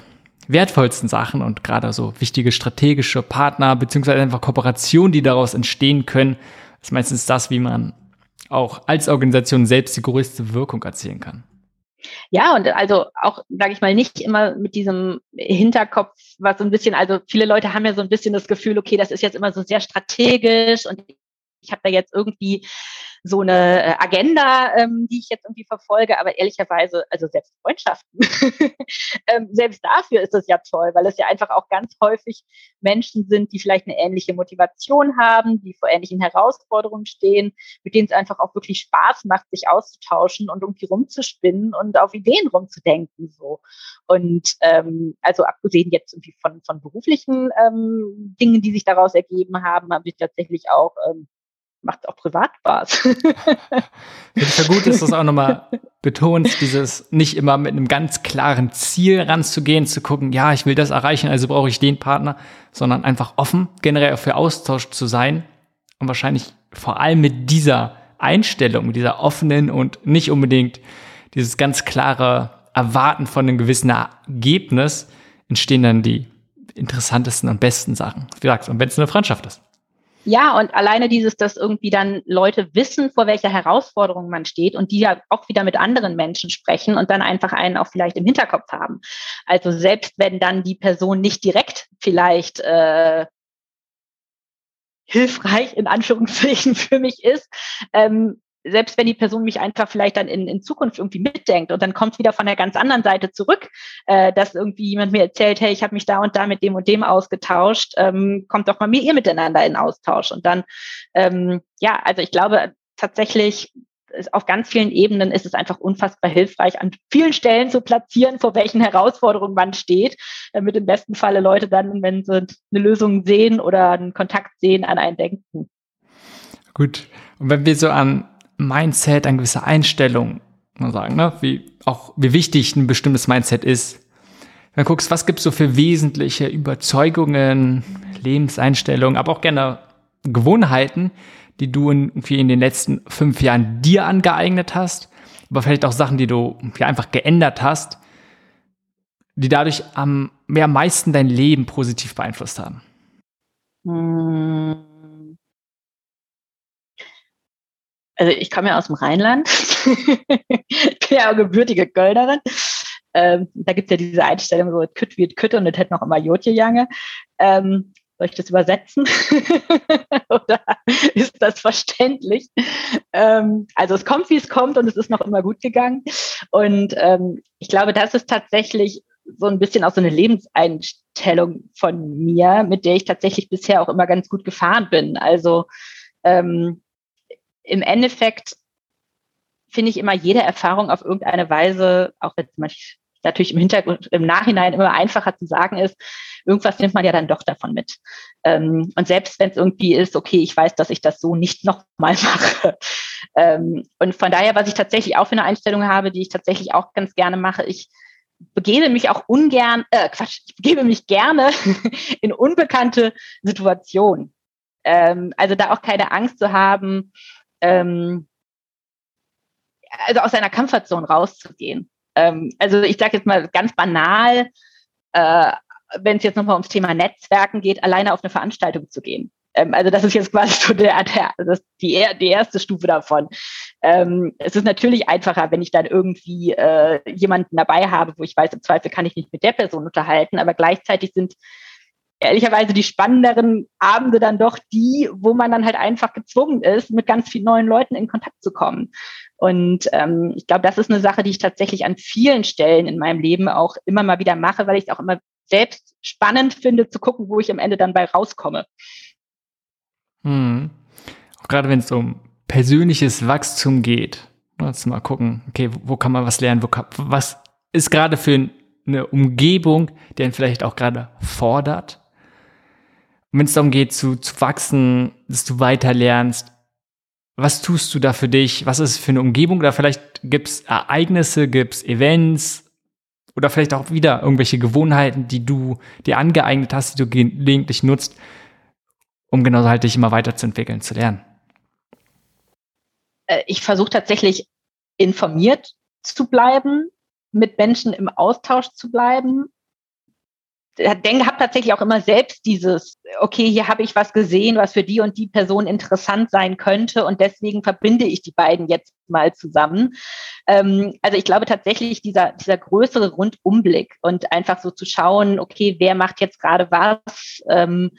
wertvollsten Sachen und gerade so wichtige strategische Partner beziehungsweise einfach Kooperationen, die daraus entstehen können, ist meistens das, wie man auch als Organisation selbst die größte Wirkung erzielen kann. Ja, und also auch, sage ich mal, nicht immer mit diesem Hinterkopf, was so ein bisschen, also viele Leute haben ja so ein bisschen das Gefühl, okay, das ist jetzt immer so sehr strategisch und ich habe da jetzt irgendwie so eine Agenda, ähm, die ich jetzt irgendwie verfolge, aber ehrlicherweise, also selbst Freundschaften, ähm, selbst dafür ist es ja toll, weil es ja einfach auch ganz häufig Menschen sind, die vielleicht eine ähnliche Motivation haben, die vor ähnlichen Herausforderungen stehen, mit denen es einfach auch wirklich Spaß macht, sich auszutauschen und irgendwie rumzuspinnen und auf Ideen rumzudenken, so. Und ähm, also abgesehen jetzt irgendwie von, von beruflichen ähm, Dingen, die sich daraus ergeben haben, habe ich tatsächlich auch ähm, macht auch privat Spaß. Für gut ist das auch nochmal betont, dieses nicht immer mit einem ganz klaren Ziel ranzugehen, zu gucken, ja, ich will das erreichen, also brauche ich den Partner, sondern einfach offen, generell auch für Austausch zu sein und wahrscheinlich vor allem mit dieser Einstellung, mit dieser offenen und nicht unbedingt dieses ganz klare Erwarten von einem gewissen Ergebnis entstehen dann die interessantesten und besten Sachen. Wie gesagt, und wenn es eine Freundschaft ist. Ja, und alleine dieses, dass irgendwie dann Leute wissen, vor welcher Herausforderung man steht und die ja auch wieder mit anderen Menschen sprechen und dann einfach einen auch vielleicht im Hinterkopf haben. Also selbst wenn dann die Person nicht direkt vielleicht äh, hilfreich in Anführungszeichen für mich ist, ähm, selbst wenn die Person mich einfach vielleicht dann in, in Zukunft irgendwie mitdenkt und dann kommt es wieder von der ganz anderen Seite zurück, äh, dass irgendwie jemand mir erzählt, hey, ich habe mich da und da mit dem und dem ausgetauscht, ähm, kommt doch mal mir ihr miteinander in Austausch. Und dann, ähm, ja, also ich glaube tatsächlich, ist, auf ganz vielen Ebenen ist es einfach unfassbar hilfreich, an vielen Stellen zu platzieren, vor welchen Herausforderungen man steht, damit im besten Falle Leute dann, wenn sie eine Lösung sehen oder einen Kontakt sehen, an einen denken. Gut, und wenn wir so an Mindset, eine gewisse Einstellung, man sagen, ne, wie auch wie wichtig ein bestimmtes Mindset ist. Dann guckst, was gibt's so für wesentliche Überzeugungen, Lebenseinstellungen, aber auch gerne Gewohnheiten, die du irgendwie in den letzten fünf Jahren dir angeeignet hast, aber vielleicht auch Sachen, die du ja einfach geändert hast, die dadurch am, mehr am meisten dein Leben positiv beeinflusst haben. Also ich komme ja aus dem Rheinland, ich bin ja auch gebürtige Kölnerin. Ähm, da gibt es ja diese Einstellung, so Kütt wird Kütt und das hätte noch immer Jotje Jange. Ähm, soll ich das übersetzen? Oder ist das verständlich? Ähm, also es kommt, wie es kommt und es ist noch immer gut gegangen. Und ähm, ich glaube, das ist tatsächlich so ein bisschen auch so eine Lebenseinstellung von mir, mit der ich tatsächlich bisher auch immer ganz gut gefahren bin. Also ähm, im Endeffekt finde ich immer jede Erfahrung auf irgendeine Weise, auch wenn es natürlich im Hintergrund, im Nachhinein immer einfacher zu sagen ist, irgendwas nimmt man ja dann doch davon mit. Ähm, und selbst wenn es irgendwie ist, okay, ich weiß, dass ich das so nicht nochmal mache. Ähm, und von daher, was ich tatsächlich auch für eine Einstellung habe, die ich tatsächlich auch ganz gerne mache, ich begebe mich auch ungern, äh, Quatsch, ich begebe mich gerne in unbekannte Situationen. Ähm, also da auch keine Angst zu haben, ähm, also aus seiner Comfortzone rauszugehen. Ähm, also ich sage jetzt mal ganz banal, äh, wenn es jetzt nochmal ums Thema Netzwerken geht, alleine auf eine Veranstaltung zu gehen. Ähm, also das ist jetzt quasi so der, der, das die, die erste Stufe davon. Ähm, es ist natürlich einfacher, wenn ich dann irgendwie äh, jemanden dabei habe, wo ich weiß, im Zweifel kann ich nicht mit der Person unterhalten, aber gleichzeitig sind ehrlicherweise die spannenderen Abende dann doch die, wo man dann halt einfach gezwungen ist, mit ganz vielen neuen Leuten in Kontakt zu kommen. Und ähm, ich glaube, das ist eine Sache, die ich tatsächlich an vielen Stellen in meinem Leben auch immer mal wieder mache, weil ich es auch immer selbst spannend finde, zu gucken, wo ich am Ende dann bei rauskomme. Hm. Auch gerade wenn es um persönliches Wachstum geht. Lass mal gucken, okay, wo kann man was lernen? Wo kann, was ist gerade für eine Umgebung, die einen vielleicht auch gerade fordert? Wenn es darum geht, zu, zu wachsen, dass du weiter lernst, was tust du da für dich? Was ist für eine Umgebung? Oder vielleicht gibt es Ereignisse, gibt es Events oder vielleicht auch wieder irgendwelche Gewohnheiten, die du dir angeeignet hast, die du gelegentlich nutzt, um genau halt dich immer weiterzuentwickeln, zu lernen. Ich versuche tatsächlich informiert zu bleiben, mit Menschen im Austausch zu bleiben. Ich habe tatsächlich auch immer selbst dieses, okay, hier habe ich was gesehen, was für die und die Person interessant sein könnte und deswegen verbinde ich die beiden jetzt mal zusammen. Ähm, also ich glaube tatsächlich dieser, dieser größere Rundumblick und einfach so zu schauen, okay, wer macht jetzt gerade was, ähm,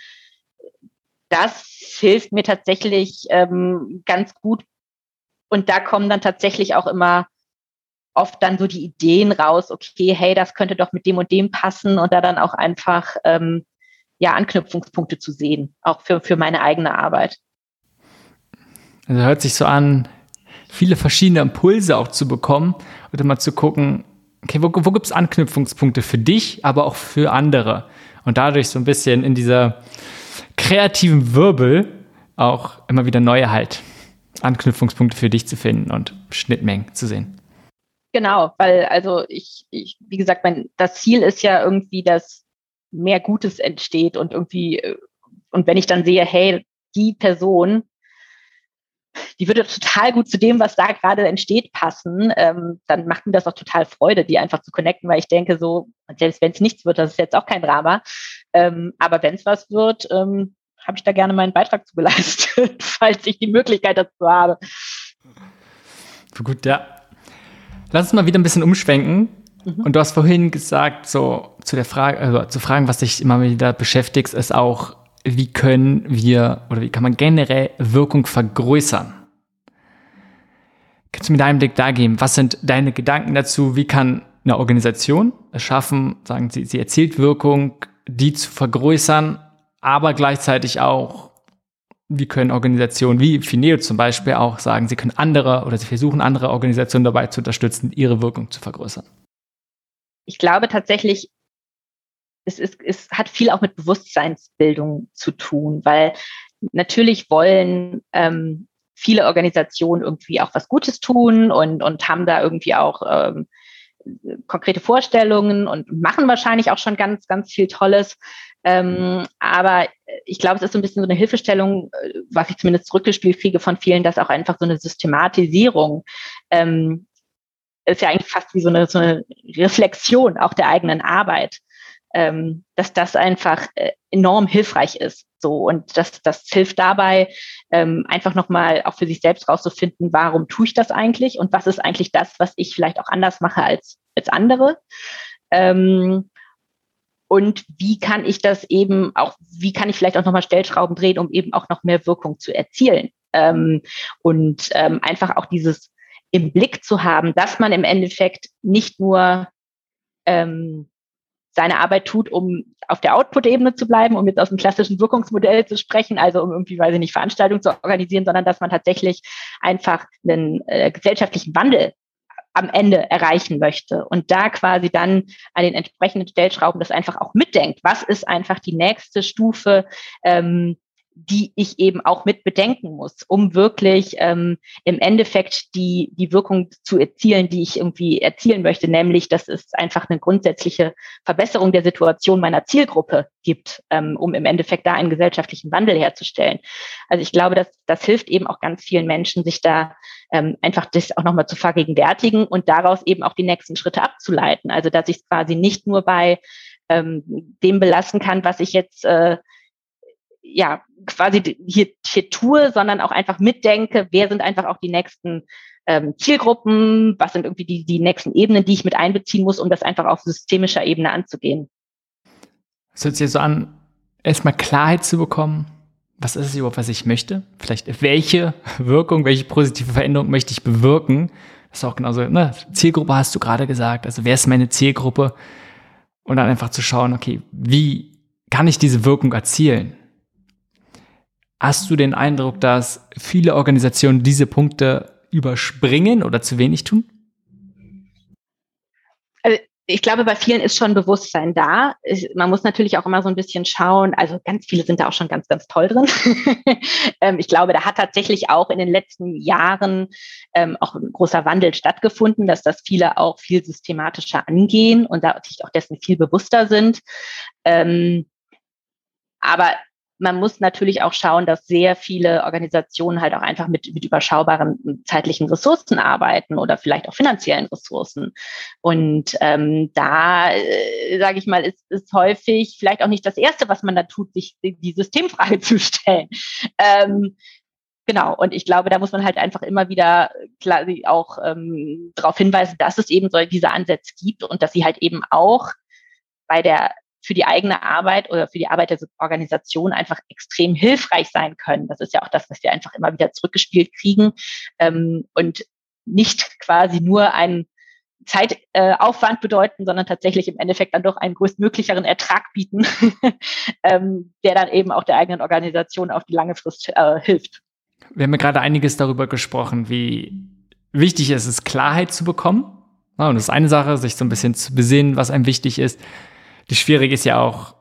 das hilft mir tatsächlich ähm, ganz gut. Und da kommen dann tatsächlich auch immer oft dann so die Ideen raus, okay, hey, das könnte doch mit dem und dem passen und da dann auch einfach ähm, ja Anknüpfungspunkte zu sehen, auch für, für meine eigene Arbeit. Also hört sich so an, viele verschiedene Impulse auch zu bekommen und immer zu gucken, okay, wo, wo gibt es Anknüpfungspunkte für dich, aber auch für andere und dadurch so ein bisschen in dieser kreativen Wirbel auch immer wieder neue halt Anknüpfungspunkte für dich zu finden und Schnittmengen zu sehen. Genau, weil also ich, ich wie gesagt, mein das Ziel ist ja irgendwie, dass mehr Gutes entsteht und irgendwie, und wenn ich dann sehe, hey, die Person, die würde total gut zu dem, was da gerade entsteht, passen, ähm, dann macht mir das auch total Freude, die einfach zu connecten, weil ich denke so, selbst wenn es nichts wird, das ist jetzt auch kein Drama, ähm, aber wenn es was wird, ähm, habe ich da gerne meinen Beitrag zu geleistet, falls ich die Möglichkeit dazu habe. So gut, ja. Lass uns mal wieder ein bisschen umschwenken. Mhm. Und du hast vorhin gesagt, so zu der Frage, also zu fragen, was dich immer wieder beschäftigt, ist auch, wie können wir oder wie kann man generell Wirkung vergrößern? Kannst du mir deinen Blick da geben? Was sind deine Gedanken dazu? Wie kann eine Organisation es schaffen, sagen sie, sie erzielt Wirkung, die zu vergrößern, aber gleichzeitig auch, wie können Organisationen wie PHINEO zum Beispiel auch sagen, sie können andere oder sie versuchen andere Organisationen dabei zu unterstützen, ihre Wirkung zu vergrößern? Ich glaube tatsächlich, es ist, es hat viel auch mit Bewusstseinsbildung zu tun, weil natürlich wollen ähm, viele Organisationen irgendwie auch was Gutes tun und, und haben da irgendwie auch ähm, konkrete Vorstellungen und machen wahrscheinlich auch schon ganz, ganz viel Tolles. Ähm, aber ich glaube, es ist so ein bisschen so eine Hilfestellung, was ich zumindest zurückgespielt kriege von vielen, dass auch einfach so eine Systematisierung ähm, ist ja eigentlich fast wie so eine, so eine Reflexion auch der eigenen Arbeit, ähm, dass das einfach äh, enorm hilfreich ist. So, und das, das hilft dabei, ähm, einfach nochmal auch für sich selbst rauszufinden, warum tue ich das eigentlich und was ist eigentlich das, was ich vielleicht auch anders mache als, als andere. Ähm, und wie kann ich das eben auch, wie kann ich vielleicht auch nochmal Stellschrauben drehen, um eben auch noch mehr Wirkung zu erzielen. Ähm, und ähm, einfach auch dieses im Blick zu haben, dass man im Endeffekt nicht nur ähm, seine Arbeit tut, um auf der Output-Ebene zu bleiben, um jetzt aus dem klassischen Wirkungsmodell zu sprechen, also um irgendwie, weiß ich nicht, Veranstaltungen zu organisieren, sondern dass man tatsächlich einfach einen äh, gesellschaftlichen Wandel am Ende erreichen möchte und da quasi dann an den entsprechenden Stellschrauben das einfach auch mitdenkt. Was ist einfach die nächste Stufe, ähm, die ich eben auch mit bedenken muss, um wirklich ähm, im Endeffekt die, die Wirkung zu erzielen, die ich irgendwie erzielen möchte, nämlich, dass es einfach eine grundsätzliche Verbesserung der Situation meiner Zielgruppe gibt, ähm, um im Endeffekt da einen gesellschaftlichen Wandel herzustellen. Also ich glaube, dass das hilft eben auch ganz vielen Menschen, sich da ähm, einfach das auch nochmal zu vergegenwärtigen und daraus eben auch die nächsten Schritte abzuleiten. Also dass ich es quasi nicht nur bei ähm, dem belassen kann, was ich jetzt äh, ja, quasi hier, hier tue, sondern auch einfach mitdenke, wer sind einfach auch die nächsten ähm, Zielgruppen, was sind irgendwie die, die nächsten Ebenen, die ich mit einbeziehen muss, um das einfach auf systemischer Ebene anzugehen. Es hört sich so an, erstmal Klarheit zu bekommen, was ist es überhaupt, was ich möchte, vielleicht welche Wirkung, welche positive Veränderung möchte ich bewirken, das ist auch genauso, ne? Zielgruppe hast du gerade gesagt, also wer ist meine Zielgruppe und dann einfach zu schauen, okay, wie kann ich diese Wirkung erzielen? Hast du den Eindruck, dass viele Organisationen diese Punkte überspringen oder zu wenig tun? Also ich glaube, bei vielen ist schon Bewusstsein da. Ich, man muss natürlich auch immer so ein bisschen schauen. Also ganz viele sind da auch schon ganz, ganz toll drin. ähm, ich glaube, da hat tatsächlich auch in den letzten Jahren ähm, auch ein großer Wandel stattgefunden, dass das viele auch viel systematischer angehen und da sich auch dessen viel bewusster sind. Ähm, aber man muss natürlich auch schauen, dass sehr viele Organisationen halt auch einfach mit, mit überschaubaren zeitlichen Ressourcen arbeiten oder vielleicht auch finanziellen Ressourcen. Und ähm, da, äh, sage ich mal, ist, ist häufig vielleicht auch nicht das Erste, was man da tut, sich die Systemfrage zu stellen. Ähm, Genau, und ich glaube, da muss man halt einfach immer wieder klar auch ähm, darauf hinweisen, dass es eben so diese Ansätze gibt und dass sie halt eben auch bei der für die eigene Arbeit oder für die Arbeit der Organisation einfach extrem hilfreich sein können. Das ist ja auch das, was wir einfach immer wieder zurückgespielt kriegen, ähm, und nicht quasi nur einen Zeitaufwand äh, bedeuten, sondern tatsächlich im Endeffekt dann doch einen größtmöglicheren Ertrag bieten, ähm, der dann eben auch der eigenen Organisation auf die lange Frist äh, hilft. Wir haben ja gerade einiges darüber gesprochen, wie wichtig es ist, Klarheit zu bekommen. Ja, und das ist eine Sache, sich so ein bisschen zu besinnen, was einem wichtig ist. Das Schwierige ist ja auch,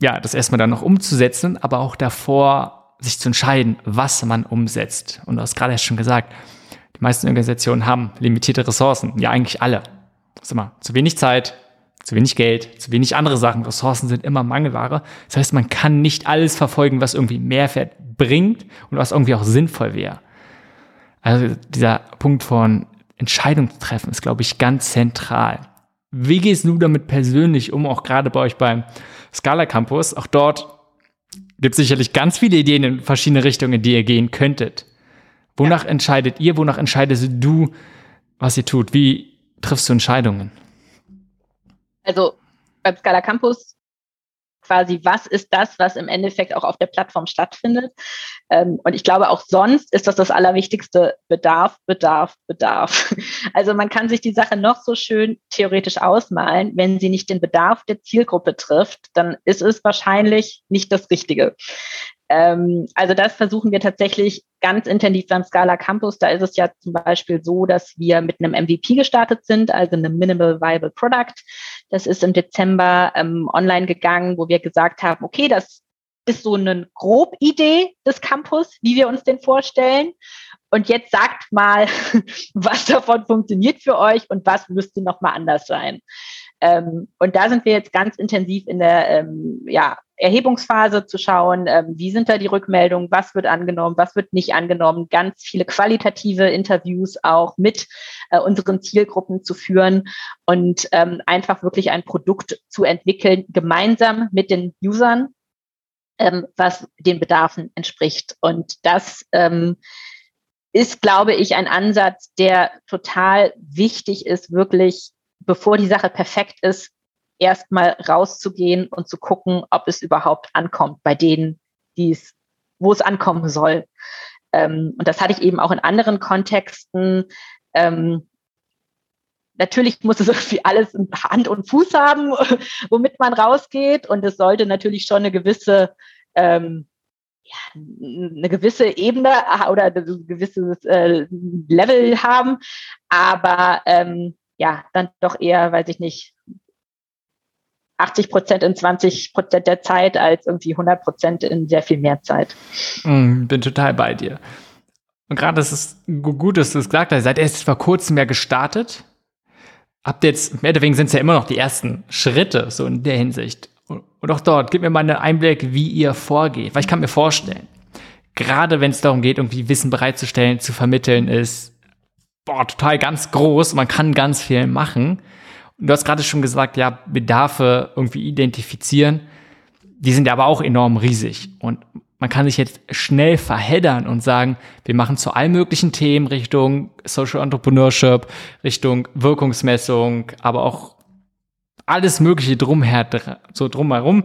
ja, das erstmal dann noch umzusetzen, aber auch davor, sich zu entscheiden, was man umsetzt. Und du hast gerade erst schon gesagt, die meisten Organisationen haben limitierte Ressourcen. Ja, eigentlich alle. Sag mal, zu wenig Zeit, zu wenig Geld, zu wenig andere Sachen. Ressourcen sind immer Mangelware. Das heißt, man kann nicht alles verfolgen, was irgendwie Mehrwert bringt und was irgendwie auch sinnvoll wäre. Also dieser Punkt von Entscheidungstreffen ist, glaube ich, ganz zentral. Wie gehst du damit persönlich um, auch gerade bei euch beim SKala-Campus? Auch dort gibt es sicherlich ganz viele Ideen in verschiedene Richtungen, in die ihr gehen könntet. Wonach ja. entscheidet ihr, wonach entscheidest du, was ihr tut? Wie triffst du Entscheidungen? Also beim SKala-Campus quasi, was ist das, was im Endeffekt auch auf der Plattform stattfindet? Und ich glaube, auch sonst ist das das Allerwichtigste, Bedarf, Bedarf, Bedarf. Also man kann sich die Sache noch so schön theoretisch ausmalen, wenn sie nicht den Bedarf der Zielgruppe trifft, dann ist es wahrscheinlich nicht das Richtige. Also das versuchen wir tatsächlich ganz intensiv beim SKala-Campus. Da ist es ja zum Beispiel so, dass wir mit einem M V P gestartet sind, also einem Minimal Viable Product. Das ist im Dezember ähm, online gegangen, wo wir gesagt haben, okay, das ist so eine Grobidee des Campus, wie wir uns den vorstellen. und jetzt sagt mal, was davon funktioniert für euch und was müsste nochmal anders sein. Ähm, und da sind wir jetzt ganz intensiv in der ähm, ja, Erhebungsphase zu schauen, ähm, wie sind da die Rückmeldungen, was wird angenommen, was wird nicht angenommen, ganz viele qualitative Interviews auch mit äh, unseren Zielgruppen zu führen und ähm, einfach wirklich ein Produkt zu entwickeln, gemeinsam mit den Usern, ähm, was den Bedarfen entspricht. Und das ähm, ist, glaube ich, ein Ansatz, der total wichtig ist, wirklich bevor die Sache perfekt ist, erstmal rauszugehen und zu gucken, ob es überhaupt ankommt bei denen, die es, wo es ankommen soll. Ähm, und das hatte ich eben auch in anderen Kontexten. Ähm, natürlich muss es irgendwie alles Hand und Fuß haben, womit man rausgeht. Und es sollte natürlich schon eine gewisse, ähm, ja, eine gewisse Ebene oder ein gewisses äh, Level haben. Aber ähm, ja, dann doch eher, weiß ich nicht, achtzig Prozent in zwanzig Prozent der Zeit als irgendwie hundert Prozent in sehr viel mehr Zeit. Mm, bin total bei dir. Und gerade ist es gut, dass du es gesagt hast, seid erst vor kurzem ja gestartet. Habt ihr jetzt, mehr oder weniger sind es ja immer noch die ersten Schritte, so in der Hinsicht. Und auch dort, gib mir mal einen Einblick, wie ihr vorgeht. Weil ich kann mir vorstellen, gerade wenn es darum geht, irgendwie Wissen bereitzustellen, zu vermitteln, ist boah, total ganz groß, man kann ganz viel machen. Und du hast gerade schon gesagt, ja, Bedarfe irgendwie identifizieren, die sind aber auch enorm riesig. Und man kann sich jetzt schnell verheddern und sagen, wir machen zu allen möglichen Themen Richtung Social Entrepreneurship, Richtung Wirkungsmessung, aber auch alles Mögliche drumher, so drumherum.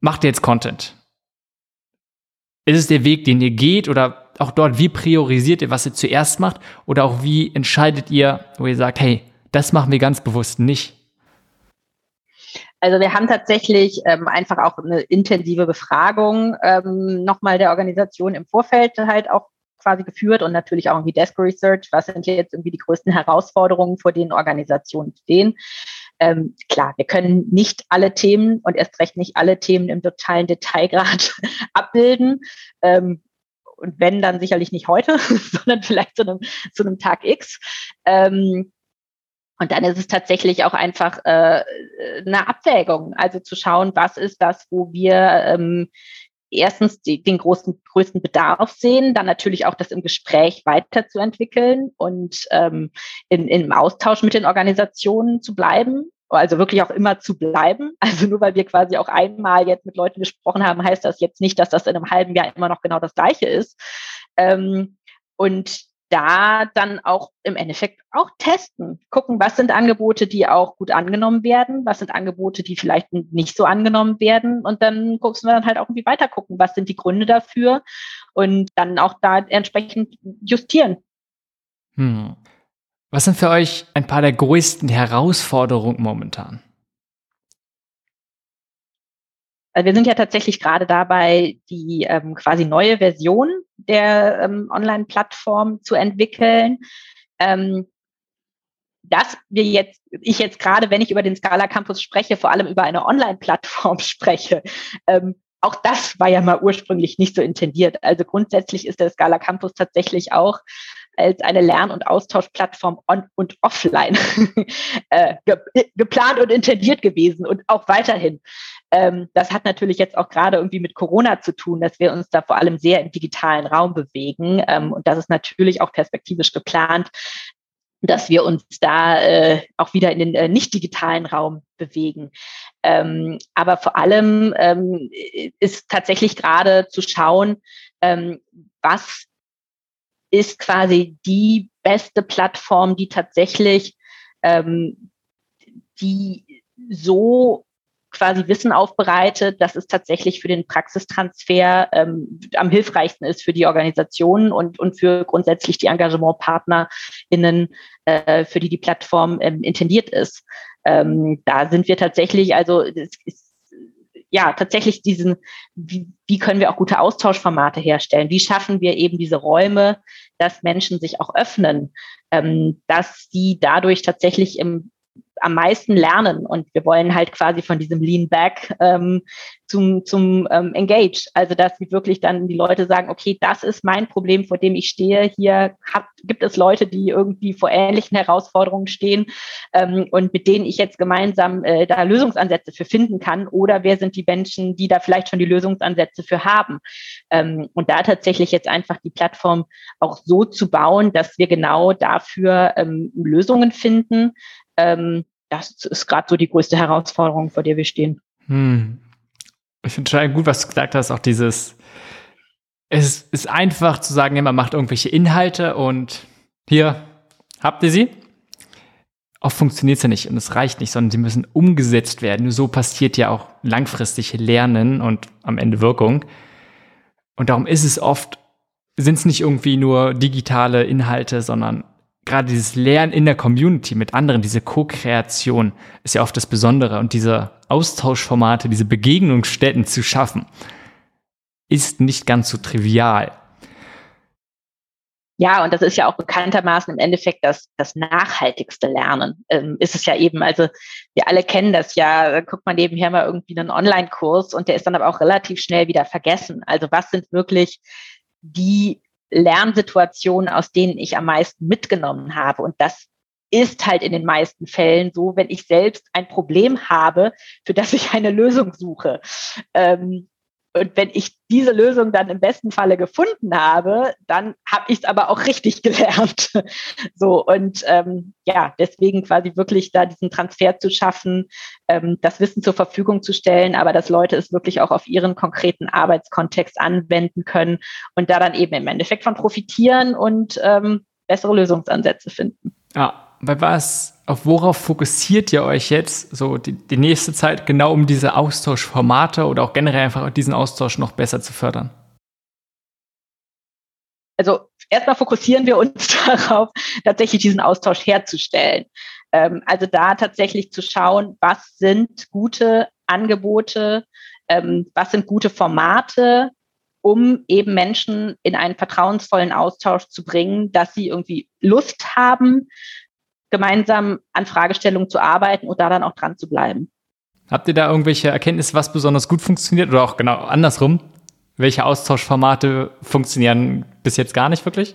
Macht ihr jetzt Content? Ist es der Weg, den ihr geht, oder auch dort, wie priorisiert ihr, was ihr zuerst macht, oder auch wie entscheidet ihr, wo ihr sagt, hey, das machen wir ganz bewusst nicht? Also wir haben tatsächlich ähm, einfach auch eine intensive Befragung ähm, nochmal der Organisation im Vorfeld halt auch quasi geführt und natürlich auch irgendwie Desk Research, was sind hier jetzt irgendwie die größten Herausforderungen, vor denen Organisationen stehen. Ähm, klar, wir können nicht alle Themen und erst recht nicht alle Themen im totalen Detailgrad abbilden. Ähm, und wenn, dann sicherlich nicht heute, sondern vielleicht zu einem, zu einem Tag X. Ähm, und dann ist es tatsächlich auch einfach äh, eine Abwägung, also zu schauen, was ist das, wo wir ähm, erstens die, den großen, größten Bedarf sehen, dann natürlich auch das im Gespräch weiterzuentwickeln und ähm, in, im Austausch mit den Organisationen zu bleiben. Also wirklich auch immer zu bleiben. Also nur weil wir quasi auch einmal jetzt mit Leuten gesprochen haben, heißt das jetzt nicht, dass das in einem halben Jahr immer noch genau das Gleiche ist. Ähm, und da dann auch im Endeffekt auch testen, gucken, was sind Angebote, die auch gut angenommen werden, was sind Angebote, die vielleicht nicht so angenommen werden, und dann gucken wir dann halt auch irgendwie weiter gucken, was sind die Gründe dafür und dann auch da entsprechend justieren. Hm. Was sind für euch ein paar der größten Herausforderungen momentan? Also wir sind ja tatsächlich gerade dabei, die ähm, quasi neue Version der ähm, Online-Plattform zu entwickeln. Ähm, dass wir jetzt, ich jetzt gerade, wenn ich über den SKala-Campus spreche, vor allem über eine Online-Plattform spreche. Ähm, auch das war ja mal ursprünglich nicht so intendiert. Also grundsätzlich ist der SKala-Campus tatsächlich auch als eine Lern- und Austauschplattform on- und offline äh, ge- geplant und intendiert gewesen und auch weiterhin. Ähm, das hat natürlich jetzt auch gerade irgendwie mit Corona zu tun, dass wir uns da vor allem sehr im digitalen Raum bewegen. Ähm, und das ist natürlich auch perspektivisch geplant, dass wir uns da äh, auch wieder in den äh, nicht-digitalen Raum bewegen. Ähm, aber vor allem ähm, ist tatsächlich gerade zu schauen, ähm, was ist quasi die beste Plattform, die tatsächlich ähm, die so quasi Wissen aufbereitet, dass es tatsächlich für den Praxistransfer ähm, am hilfreichsten ist für die Organisationen und und für grundsätzlich die EngagementpartnerInnen, äh, für die die Plattform ähm, intendiert ist. Ähm, da sind wir tatsächlich, also es ist ja tatsächlich diesen, wie, wie können wir auch gute Austauschformate herstellen? Wie schaffen wir eben diese Räume, dass Menschen sich auch öffnen, ähm, dass sie dadurch tatsächlich im am meisten lernen, und wir wollen halt quasi von diesem Lean Back ähm, zum, zum ähm, Engage. Also dass sie wirklich dann die Leute sagen, okay, das ist mein Problem, vor dem ich stehe. Hier hab, gibt es Leute, die irgendwie vor ähnlichen Herausforderungen stehen ähm, und mit denen ich jetzt gemeinsam äh, da Lösungsansätze für finden kann. Oder wer sind die Menschen, die da vielleicht schon die Lösungsansätze für haben? Ähm, und da tatsächlich jetzt einfach die Plattform auch so zu bauen, dass wir genau dafür ähm, Lösungen finden. Ähm, das ist gerade so die größte Herausforderung, vor der wir stehen. Hm. Ich finde total gut, was du gesagt hast, auch dieses, es ist einfach zu sagen, ja, man macht irgendwelche Inhalte und hier habt ihr sie. Oft funktioniert es ja nicht und es reicht nicht, sondern sie müssen umgesetzt werden. Nur so passiert ja auch langfristig Lernen und am Ende Wirkung. Und darum ist es oft, sind es nicht irgendwie nur digitale Inhalte, sondern gerade dieses Lernen in der Community mit anderen, diese Co-Kreation ist ja oft das Besondere. Und diese Austauschformate, diese Begegnungsstätten zu schaffen, ist nicht ganz so trivial. Ja, und das ist ja auch bekanntermaßen im Endeffekt das, das nachhaltigste Lernen, ähm, ist es ja eben. Also wir alle kennen das ja, da guckt man nebenher mal irgendwie einen Online-Kurs und der ist dann aber auch relativ schnell wieder vergessen. Also was sind wirklich die Lernsituationen, aus denen ich am meisten mitgenommen habe? Und das ist halt in den meisten Fällen so, wenn ich selbst ein Problem habe, für das ich eine Lösung suche. Ähm, Und wenn ich diese Lösung dann im besten Falle gefunden habe, dann habe ich es aber auch richtig gelernt. So, und ähm, ja, deswegen quasi wirklich da diesen Transfer zu schaffen, ähm, das Wissen zur Verfügung zu stellen, aber dass Leute es wirklich auch auf ihren konkreten Arbeitskontext anwenden können und da dann eben im Endeffekt von profitieren und ähm, bessere Lösungsansätze finden. Ja, bei was, auf worauf fokussiert ihr euch jetzt so die, die nächste Zeit genau, um diese Austauschformate oder auch generell einfach diesen Austausch noch besser zu fördern? Also erstmal fokussieren wir uns darauf, tatsächlich diesen Austausch herzustellen. Ähm, also da tatsächlich zu schauen, was sind gute Angebote, ähm, was sind gute Formate, um eben Menschen in einen vertrauensvollen Austausch zu bringen, dass sie irgendwie Lust haben, gemeinsam an Fragestellungen zu arbeiten und da dann auch dran zu bleiben. Habt ihr da irgendwelche Erkenntnisse, was besonders gut funktioniert? Oder auch genau andersrum, welche Austauschformate funktionieren bis jetzt gar nicht wirklich?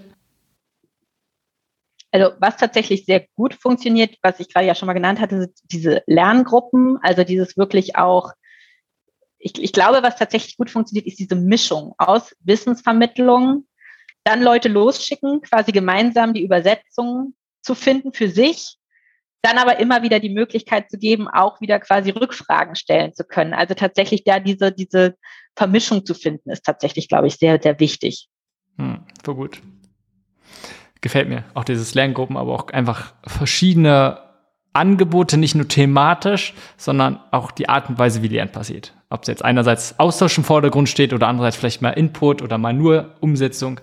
Also was tatsächlich sehr gut funktioniert, was ich gerade ja schon mal genannt hatte, sind diese Lerngruppen, also dieses wirklich auch, ich, ich glaube, was tatsächlich gut funktioniert, ist diese Mischung aus Wissensvermittlung, dann Leute losschicken, quasi gemeinsam die Übersetzungen zu finden für sich, dann aber immer wieder die Möglichkeit zu geben, auch wieder quasi Rückfragen stellen zu können. Also tatsächlich da diese, diese Vermischung zu finden, ist tatsächlich, glaube ich, sehr, sehr wichtig. Hm, voll gut. Gefällt mir. Auch dieses Lerngruppen, aber auch einfach verschiedene Angebote, nicht nur thematisch, sondern auch die Art und Weise, wie Lernen passiert. Ob es jetzt einerseits Austausch im Vordergrund steht oder andererseits vielleicht mal Input oder mal nur Umsetzung.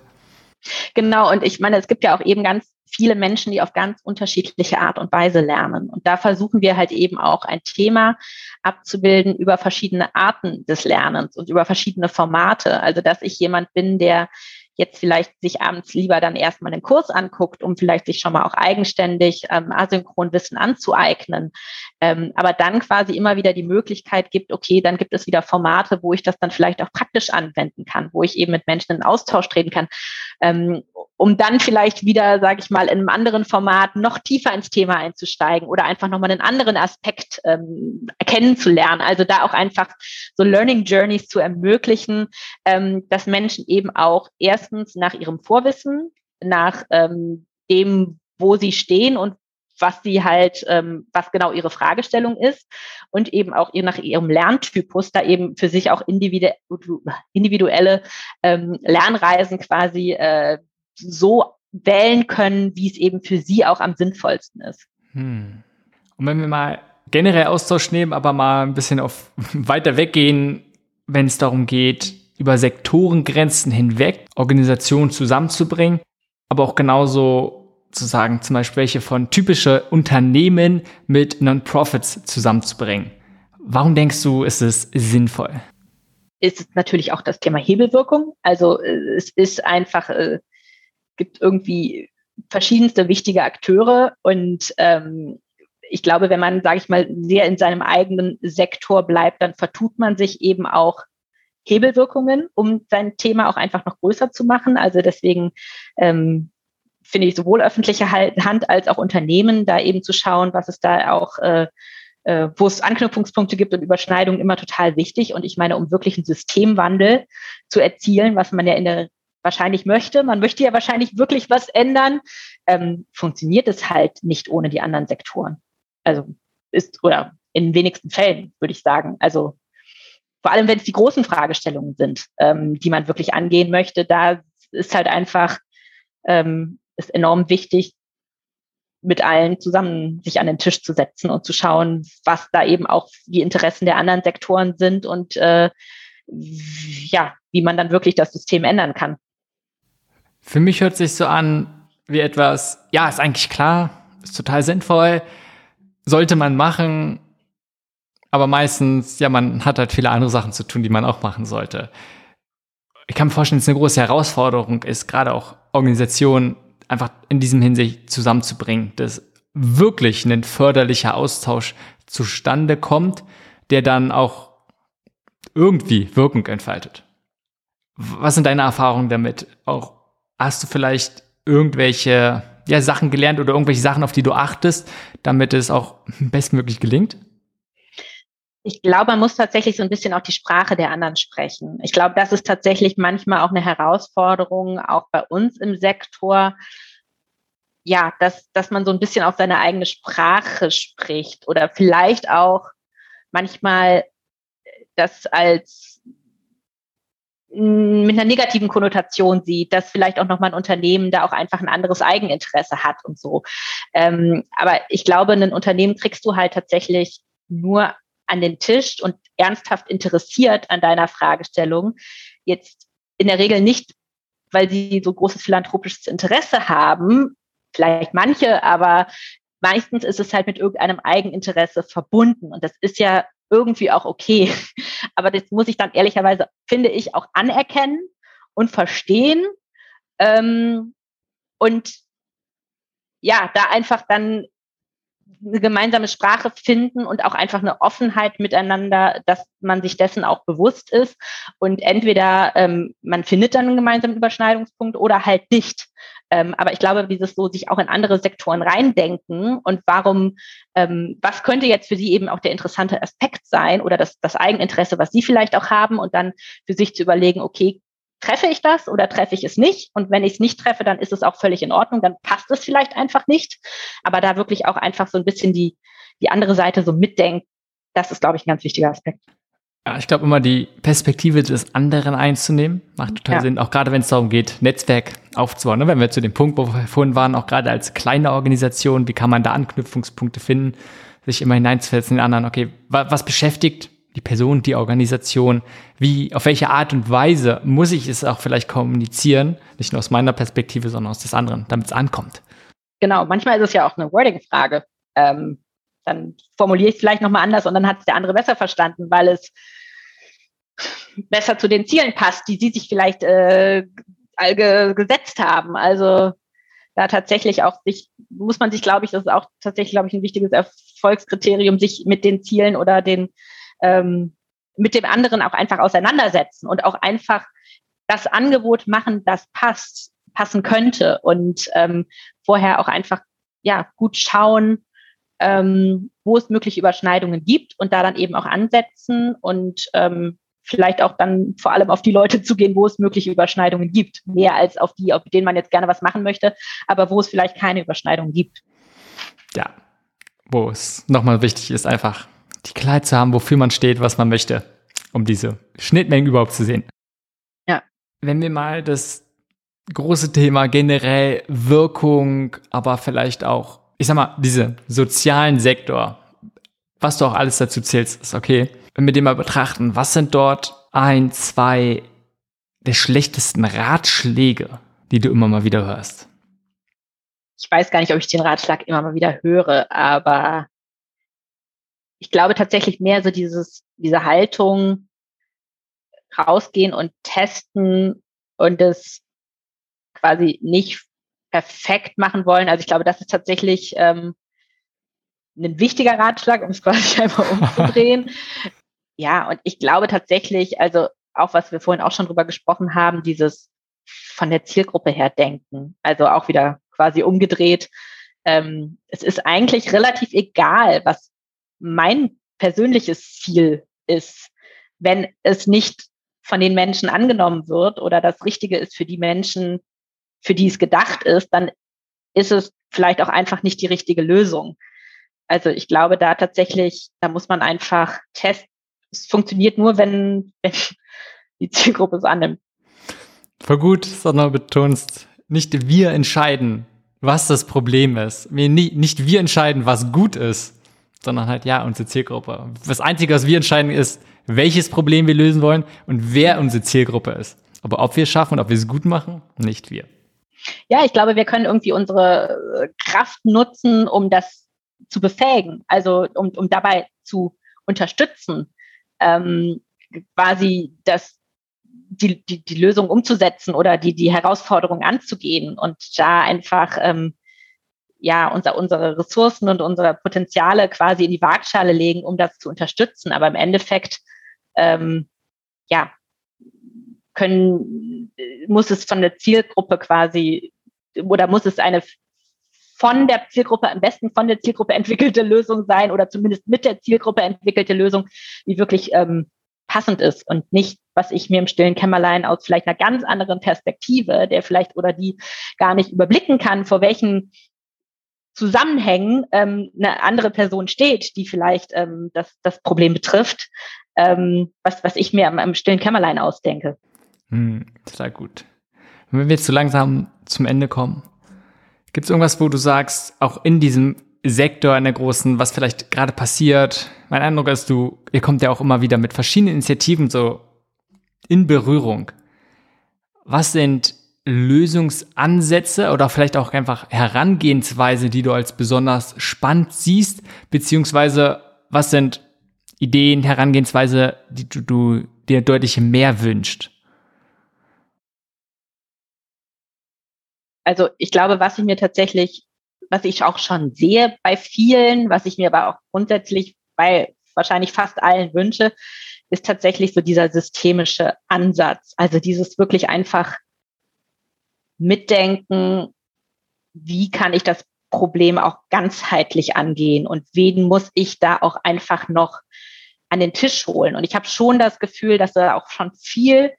Genau, und ich meine, es gibt ja auch eben ganz viele Menschen, die auf ganz unterschiedliche Art und Weise lernen. Und da versuchen wir halt eben auch ein Thema abzubilden über verschiedene Arten des Lernens und über verschiedene Formate. Also dass ich jemand bin, der jetzt vielleicht sich abends lieber dann erstmal einen Kurs anguckt, um vielleicht sich schon mal auch eigenständig ähm, asynchron Wissen anzueignen, ähm, aber dann quasi immer wieder die Möglichkeit gibt, okay, dann gibt es wieder Formate, wo ich das dann vielleicht auch praktisch anwenden kann, wo ich eben mit Menschen in Austausch treten kann, ähm, um dann vielleicht wieder, sage ich mal, in einem anderen Format noch tiefer ins Thema einzusteigen oder einfach nochmal einen anderen Aspekt ähm, kennenzulernen. Also da auch einfach so Learning Journeys zu ermöglichen, ähm, dass Menschen eben auch erst nach ihrem Vorwissen, nach ähm, dem, wo sie stehen und was sie halt, ähm, was genau ihre Fragestellung ist und eben auch nach ihrem Lerntypus da eben für sich auch individu- individuelle ähm, Lernreisen quasi äh, so wählen können, wie es eben für sie auch am sinnvollsten ist. Hm. Und wenn wir mal generell Austausch nehmen, aber mal ein bisschen auf weiter weggehen, wenn es darum geht, über Sektorengrenzen hinweg Organisationen zusammenzubringen, aber auch genauso zu sagen, zum Beispiel welche von typische Unternehmen mit Non-Profits zusammenzubringen. Warum denkst du, ist es sinnvoll? Es ist natürlich auch das Thema Hebelwirkung. Also es ist einfach, es gibt irgendwie verschiedenste wichtige Akteure und ähm, ich glaube, wenn man, sage ich mal, sehr in seinem eigenen Sektor bleibt, dann vertut man sich eben auch Hebelwirkungen, um sein Thema auch einfach noch größer zu machen. Also deswegen ähm, finde ich sowohl öffentliche Hand als auch Unternehmen, da eben zu schauen, was es da auch, äh, äh, wo es Anknüpfungspunkte gibt und Überschneidungen, immer total wichtig. Und ich meine, um wirklich einen Systemwandel zu erzielen, was man ja in der wahrscheinlich möchte, man möchte ja wahrscheinlich wirklich was ändern, ähm, funktioniert es halt nicht ohne die anderen Sektoren. Also ist, oder in wenigsten Fällen, würde ich sagen. Also vor allem, wenn es die großen Fragestellungen sind, ähm, die man wirklich angehen möchte, da ist halt einfach, ähm, ist enorm wichtig, mit allen zusammen sich an den Tisch zu setzen und zu schauen, was da eben auch die Interessen der anderen Sektoren sind und äh, ja, wie man dann wirklich das System ändern kann. Für mich hört sich so an wie etwas, ja, ist eigentlich klar, ist total sinnvoll, sollte man machen, aber meistens, ja, man hat halt viele andere Sachen zu tun, die man auch machen sollte. Ich kann mir vorstellen, dass es eine große Herausforderung ist, gerade auch Organisationen einfach in diesem Hinsicht zusammenzubringen, dass wirklich ein förderlicher Austausch zustande kommt, der dann auch irgendwie Wirkung entfaltet. Was sind deine Erfahrungen damit? Auch hast du vielleicht irgendwelche ja, Sachen gelernt oder irgendwelche Sachen, auf die du achtest, damit es auch bestmöglich gelingt? Ich glaube, man muss tatsächlich so ein bisschen auch die Sprache der anderen sprechen. Ich glaube, das ist tatsächlich manchmal auch eine Herausforderung, auch bei uns im Sektor, ja, dass, dass man so ein bisschen auf seine eigene Sprache spricht oder vielleicht auch manchmal das als mit einer negativen Konnotation sieht, dass vielleicht auch nochmal ein Unternehmen da auch einfach ein anderes Eigeninteresse hat und so. Ähm, aber ich glaube, ein Unternehmen kriegst du halt tatsächlich nur an den Tisch und ernsthaft interessiert an deiner Fragestellung. Jetzt in der Regel nicht, weil sie so großes philanthropisches Interesse haben, vielleicht manche, aber meistens ist es halt mit irgendeinem Eigeninteresse verbunden. Und das ist ja irgendwie auch okay. Aber das muss ich dann ehrlicherweise, finde ich, auch anerkennen und verstehen. Ähm, und ja, da einfach dann eine gemeinsame Sprache finden und auch einfach eine Offenheit miteinander, dass man sich dessen auch bewusst ist. Und entweder ähm, man findet dann einen gemeinsamen Überschneidungspunkt oder halt nicht. Ähm, aber ich glaube, dieses so sich auch in andere Sektoren reindenken und warum, ähm, was könnte jetzt für sie eben auch der interessante Aspekt sein oder das, das Eigeninteresse, was sie vielleicht auch haben und dann für sich zu überlegen, okay, treffe ich das oder treffe ich es nicht? Und wenn ich es nicht treffe, dann ist es auch völlig in Ordnung, dann passt es vielleicht einfach nicht. Aber da wirklich auch einfach so ein bisschen die, die andere Seite so mitdenkt, das ist, glaube ich, ein ganz wichtiger Aspekt. Ja, ich glaube immer, die Perspektive des anderen einzunehmen, macht total ja. Sinn, auch gerade wenn es darum geht, Netzwerk aufzubauen. Ne? Wenn wir zu dem Punkt, wo wir vorhin waren, auch gerade als kleine Organisation, wie kann man da Anknüpfungspunkte finden, sich immer hineinzusetzen in den anderen, okay, wa- was beschäftigt die Person, die Organisation, wie, auf welche Art und Weise muss ich es auch vielleicht kommunizieren, nicht nur aus meiner Perspektive, sondern aus des anderen, damit es ankommt. Genau, manchmal ist es ja auch eine Wording-Frage. Ähm, dann formuliere ich es vielleicht nochmal anders und dann hat es der andere besser verstanden, weil es besser zu den Zielen passt, die sie sich vielleicht äh, gesetzt haben. Also da tatsächlich auch sich, muss man sich, glaube ich, das ist auch tatsächlich, glaube ich, ein wichtiges Erfolgskriterium, sich mit den Zielen oder den mit dem anderen auch einfach auseinandersetzen und auch einfach das Angebot machen, das passt, passen könnte und ähm, vorher auch einfach ja gut schauen, ähm, wo es mögliche Überschneidungen gibt und da dann eben auch ansetzen und ähm, vielleicht auch dann vor allem auf die Leute zugehen, wo es mögliche Überschneidungen gibt, mehr als auf die, auf denen man jetzt gerne was machen möchte, aber wo es vielleicht keine Überschneidungen gibt. Ja, wo es nochmal wichtig ist, einfach die Klarheit zu haben, wofür man steht, was man möchte, um diese Schnittmengen überhaupt zu sehen. Ja. Wenn wir mal das große Thema generell Wirkung, aber vielleicht auch, ich sag mal, diesen sozialen Sektor, was du auch alles dazu zählst, ist okay. Wenn wir den mal betrachten, was sind dort ein, zwei der schlechtesten Ratschläge, die du immer mal wieder hörst? Ich weiß gar nicht, ob ich den Ratschlag immer mal wieder höre, aber ich glaube tatsächlich mehr so dieses, diese Haltung, rausgehen und testen und es quasi nicht perfekt machen wollen. Also ich glaube, das ist tatsächlich ähm, ein wichtiger Ratschlag, um es quasi einmal umzudrehen. Ja, und ich glaube tatsächlich, also auch was wir vorhin auch schon drüber gesprochen haben, dieses von der Zielgruppe her denken, also auch wieder quasi umgedreht. Ähm, es ist eigentlich relativ egal, was mein persönliches Ziel ist, wenn es nicht von den Menschen angenommen wird oder das Richtige ist für die Menschen, für die es gedacht ist, dann ist es vielleicht auch einfach nicht die richtige Lösung. Also ich glaube da tatsächlich, da muss man einfach testen. Es funktioniert nur, wenn, wenn die Zielgruppe es annimmt. Voll gut, sondern betonst, nicht wir entscheiden, was das Problem ist. Wir nie, nicht wir entscheiden, was gut ist, sondern halt, ja, unsere Zielgruppe. Das Einzige, was wir entscheiden, ist, welches Problem wir lösen wollen und wer unsere Zielgruppe ist. Aber ob wir es schaffen und ob wir es gut machen, nicht wir. Ja, ich glaube, wir können irgendwie unsere Kraft nutzen, um das zu befähigen, also um, um dabei zu unterstützen, ähm, quasi das, die, die, die Lösung umzusetzen oder die, die Herausforderung anzugehen und da einfach ähm, ja, unser, unsere Ressourcen und unsere Potenziale quasi in die Waagschale legen, um das zu unterstützen. Aber im Endeffekt, ähm, ja, können, muss es von der Zielgruppe quasi, oder muss es eine von der Zielgruppe, am besten von der Zielgruppe entwickelte Lösung sein oder zumindest mit der Zielgruppe entwickelte Lösung, die wirklich ähm, passend ist und nicht, was ich mir im stillen Kämmerlein aus vielleicht einer ganz anderen Perspektive, der vielleicht oder die gar nicht überblicken kann, vor welchen Zusammenhängen ähm, eine andere Person steht, die vielleicht ähm, das, das Problem betrifft, ähm, was, was ich mir am, am stillen Kämmerlein ausdenke. Hm, total gut. Wenn wir jetzt so langsam zum Ende kommen, gibt es irgendwas, wo du sagst, auch in diesem Sektor, in der großen, was vielleicht gerade passiert? Mein Eindruck ist, du, ihr kommt ja auch immer wieder mit verschiedenen Initiativen so in Berührung. Was sind Lösungsansätze oder vielleicht auch einfach Herangehensweise, die du als besonders spannend siehst, beziehungsweise was sind Ideen, Herangehensweise, die du, du dir deutlich mehr wünschst? Also ich glaube, was ich mir tatsächlich, was ich auch schon sehe bei vielen, was ich mir aber auch grundsätzlich bei wahrscheinlich fast allen wünsche, ist tatsächlich so dieser systemische Ansatz. Also dieses wirklich einfach mitdenken, wie kann ich das Problem auch ganzheitlich angehen und wen muss ich da auch einfach noch an den Tisch holen. Und ich habe schon das Gefühl, dass da auch schon viel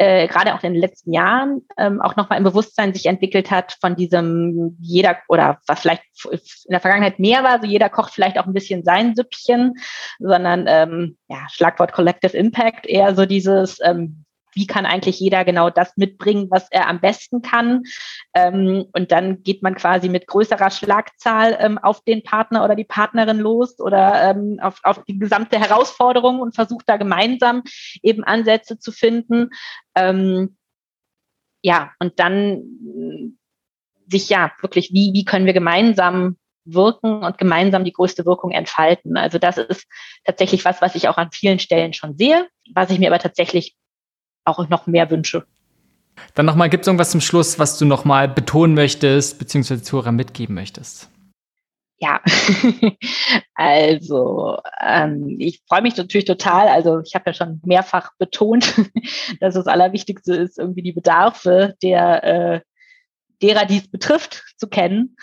Äh, gerade auch in den letzten Jahren ähm, auch nochmal im Bewusstsein sich entwickelt hat von diesem jeder oder was vielleicht in der Vergangenheit mehr war, so jeder kocht vielleicht auch ein bisschen sein Süppchen, sondern ähm, ja, Schlagwort Collective Impact, eher so dieses, ähm, wie kann eigentlich jeder genau das mitbringen, was er am besten kann, ähm, und dann geht man quasi mit größerer Schlagzahl ähm, auf den Partner oder die Partnerin los oder ähm, auf, auf die gesamte Herausforderung und versucht da gemeinsam eben Ansätze zu finden. Ähm, ja, und dann sich ja wirklich, wie, wie können wir gemeinsam wirken und gemeinsam die größte Wirkung entfalten? Also das ist tatsächlich was, was ich auch an vielen Stellen schon sehe, was ich mir aber tatsächlich auch noch mehr wünsche. Dann nochmal, gibt es irgendwas zum Schluss, was du nochmal betonen möchtest, beziehungsweise Zuhörer mitgeben möchtest? Ja, also ähm, ich freue mich natürlich total, also ich habe ja schon mehrfach betont, dass das Allerwichtigste ist, irgendwie die Bedarfe der, äh, derer, die es betrifft, zu kennen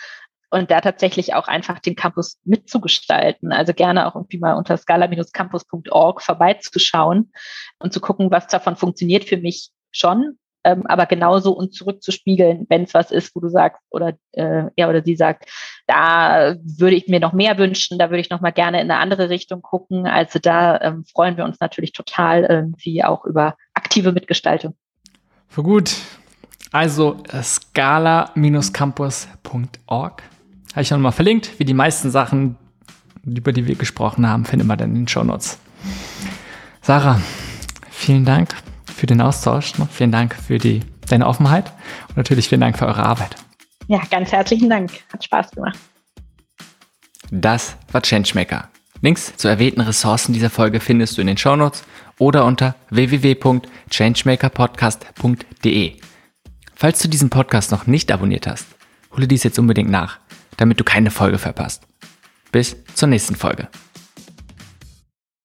und da tatsächlich auch einfach den Campus mitzugestalten. Also gerne auch irgendwie mal unter scala Campus Punkt org vorbeizuschauen und zu gucken, was davon funktioniert für mich schon, ähm, aber genauso und zurückzuspiegeln, wenn es was ist, wo du sagst oder äh, er oder sie sagt, da würde ich mir noch mehr wünschen, da würde ich noch mal gerne in eine andere Richtung gucken. Also da ähm, freuen wir uns natürlich total irgendwie auch über aktive Mitgestaltung. Für gut. Also scala Campus Punkt org habe ich noch mal verlinkt. Wie die meisten Sachen, über die wir gesprochen haben, findet man dann in den Shownotes. Sarah, vielen Dank für den Austausch. Ne? Vielen Dank für die, deine Offenheit und natürlich vielen Dank für eure Arbeit. Ja, ganz herzlichen Dank. Hat Spaß gemacht. Das war Changemaker. Links zu erwähnten Ressourcen dieser Folge findest du in den Shownotes oder unter w w w Punkt changemaker podcast Punkt d e. Falls du diesen Podcast noch nicht abonniert hast, hole dies jetzt unbedingt nach, damit du keine Folge verpasst. Bis zur nächsten Folge.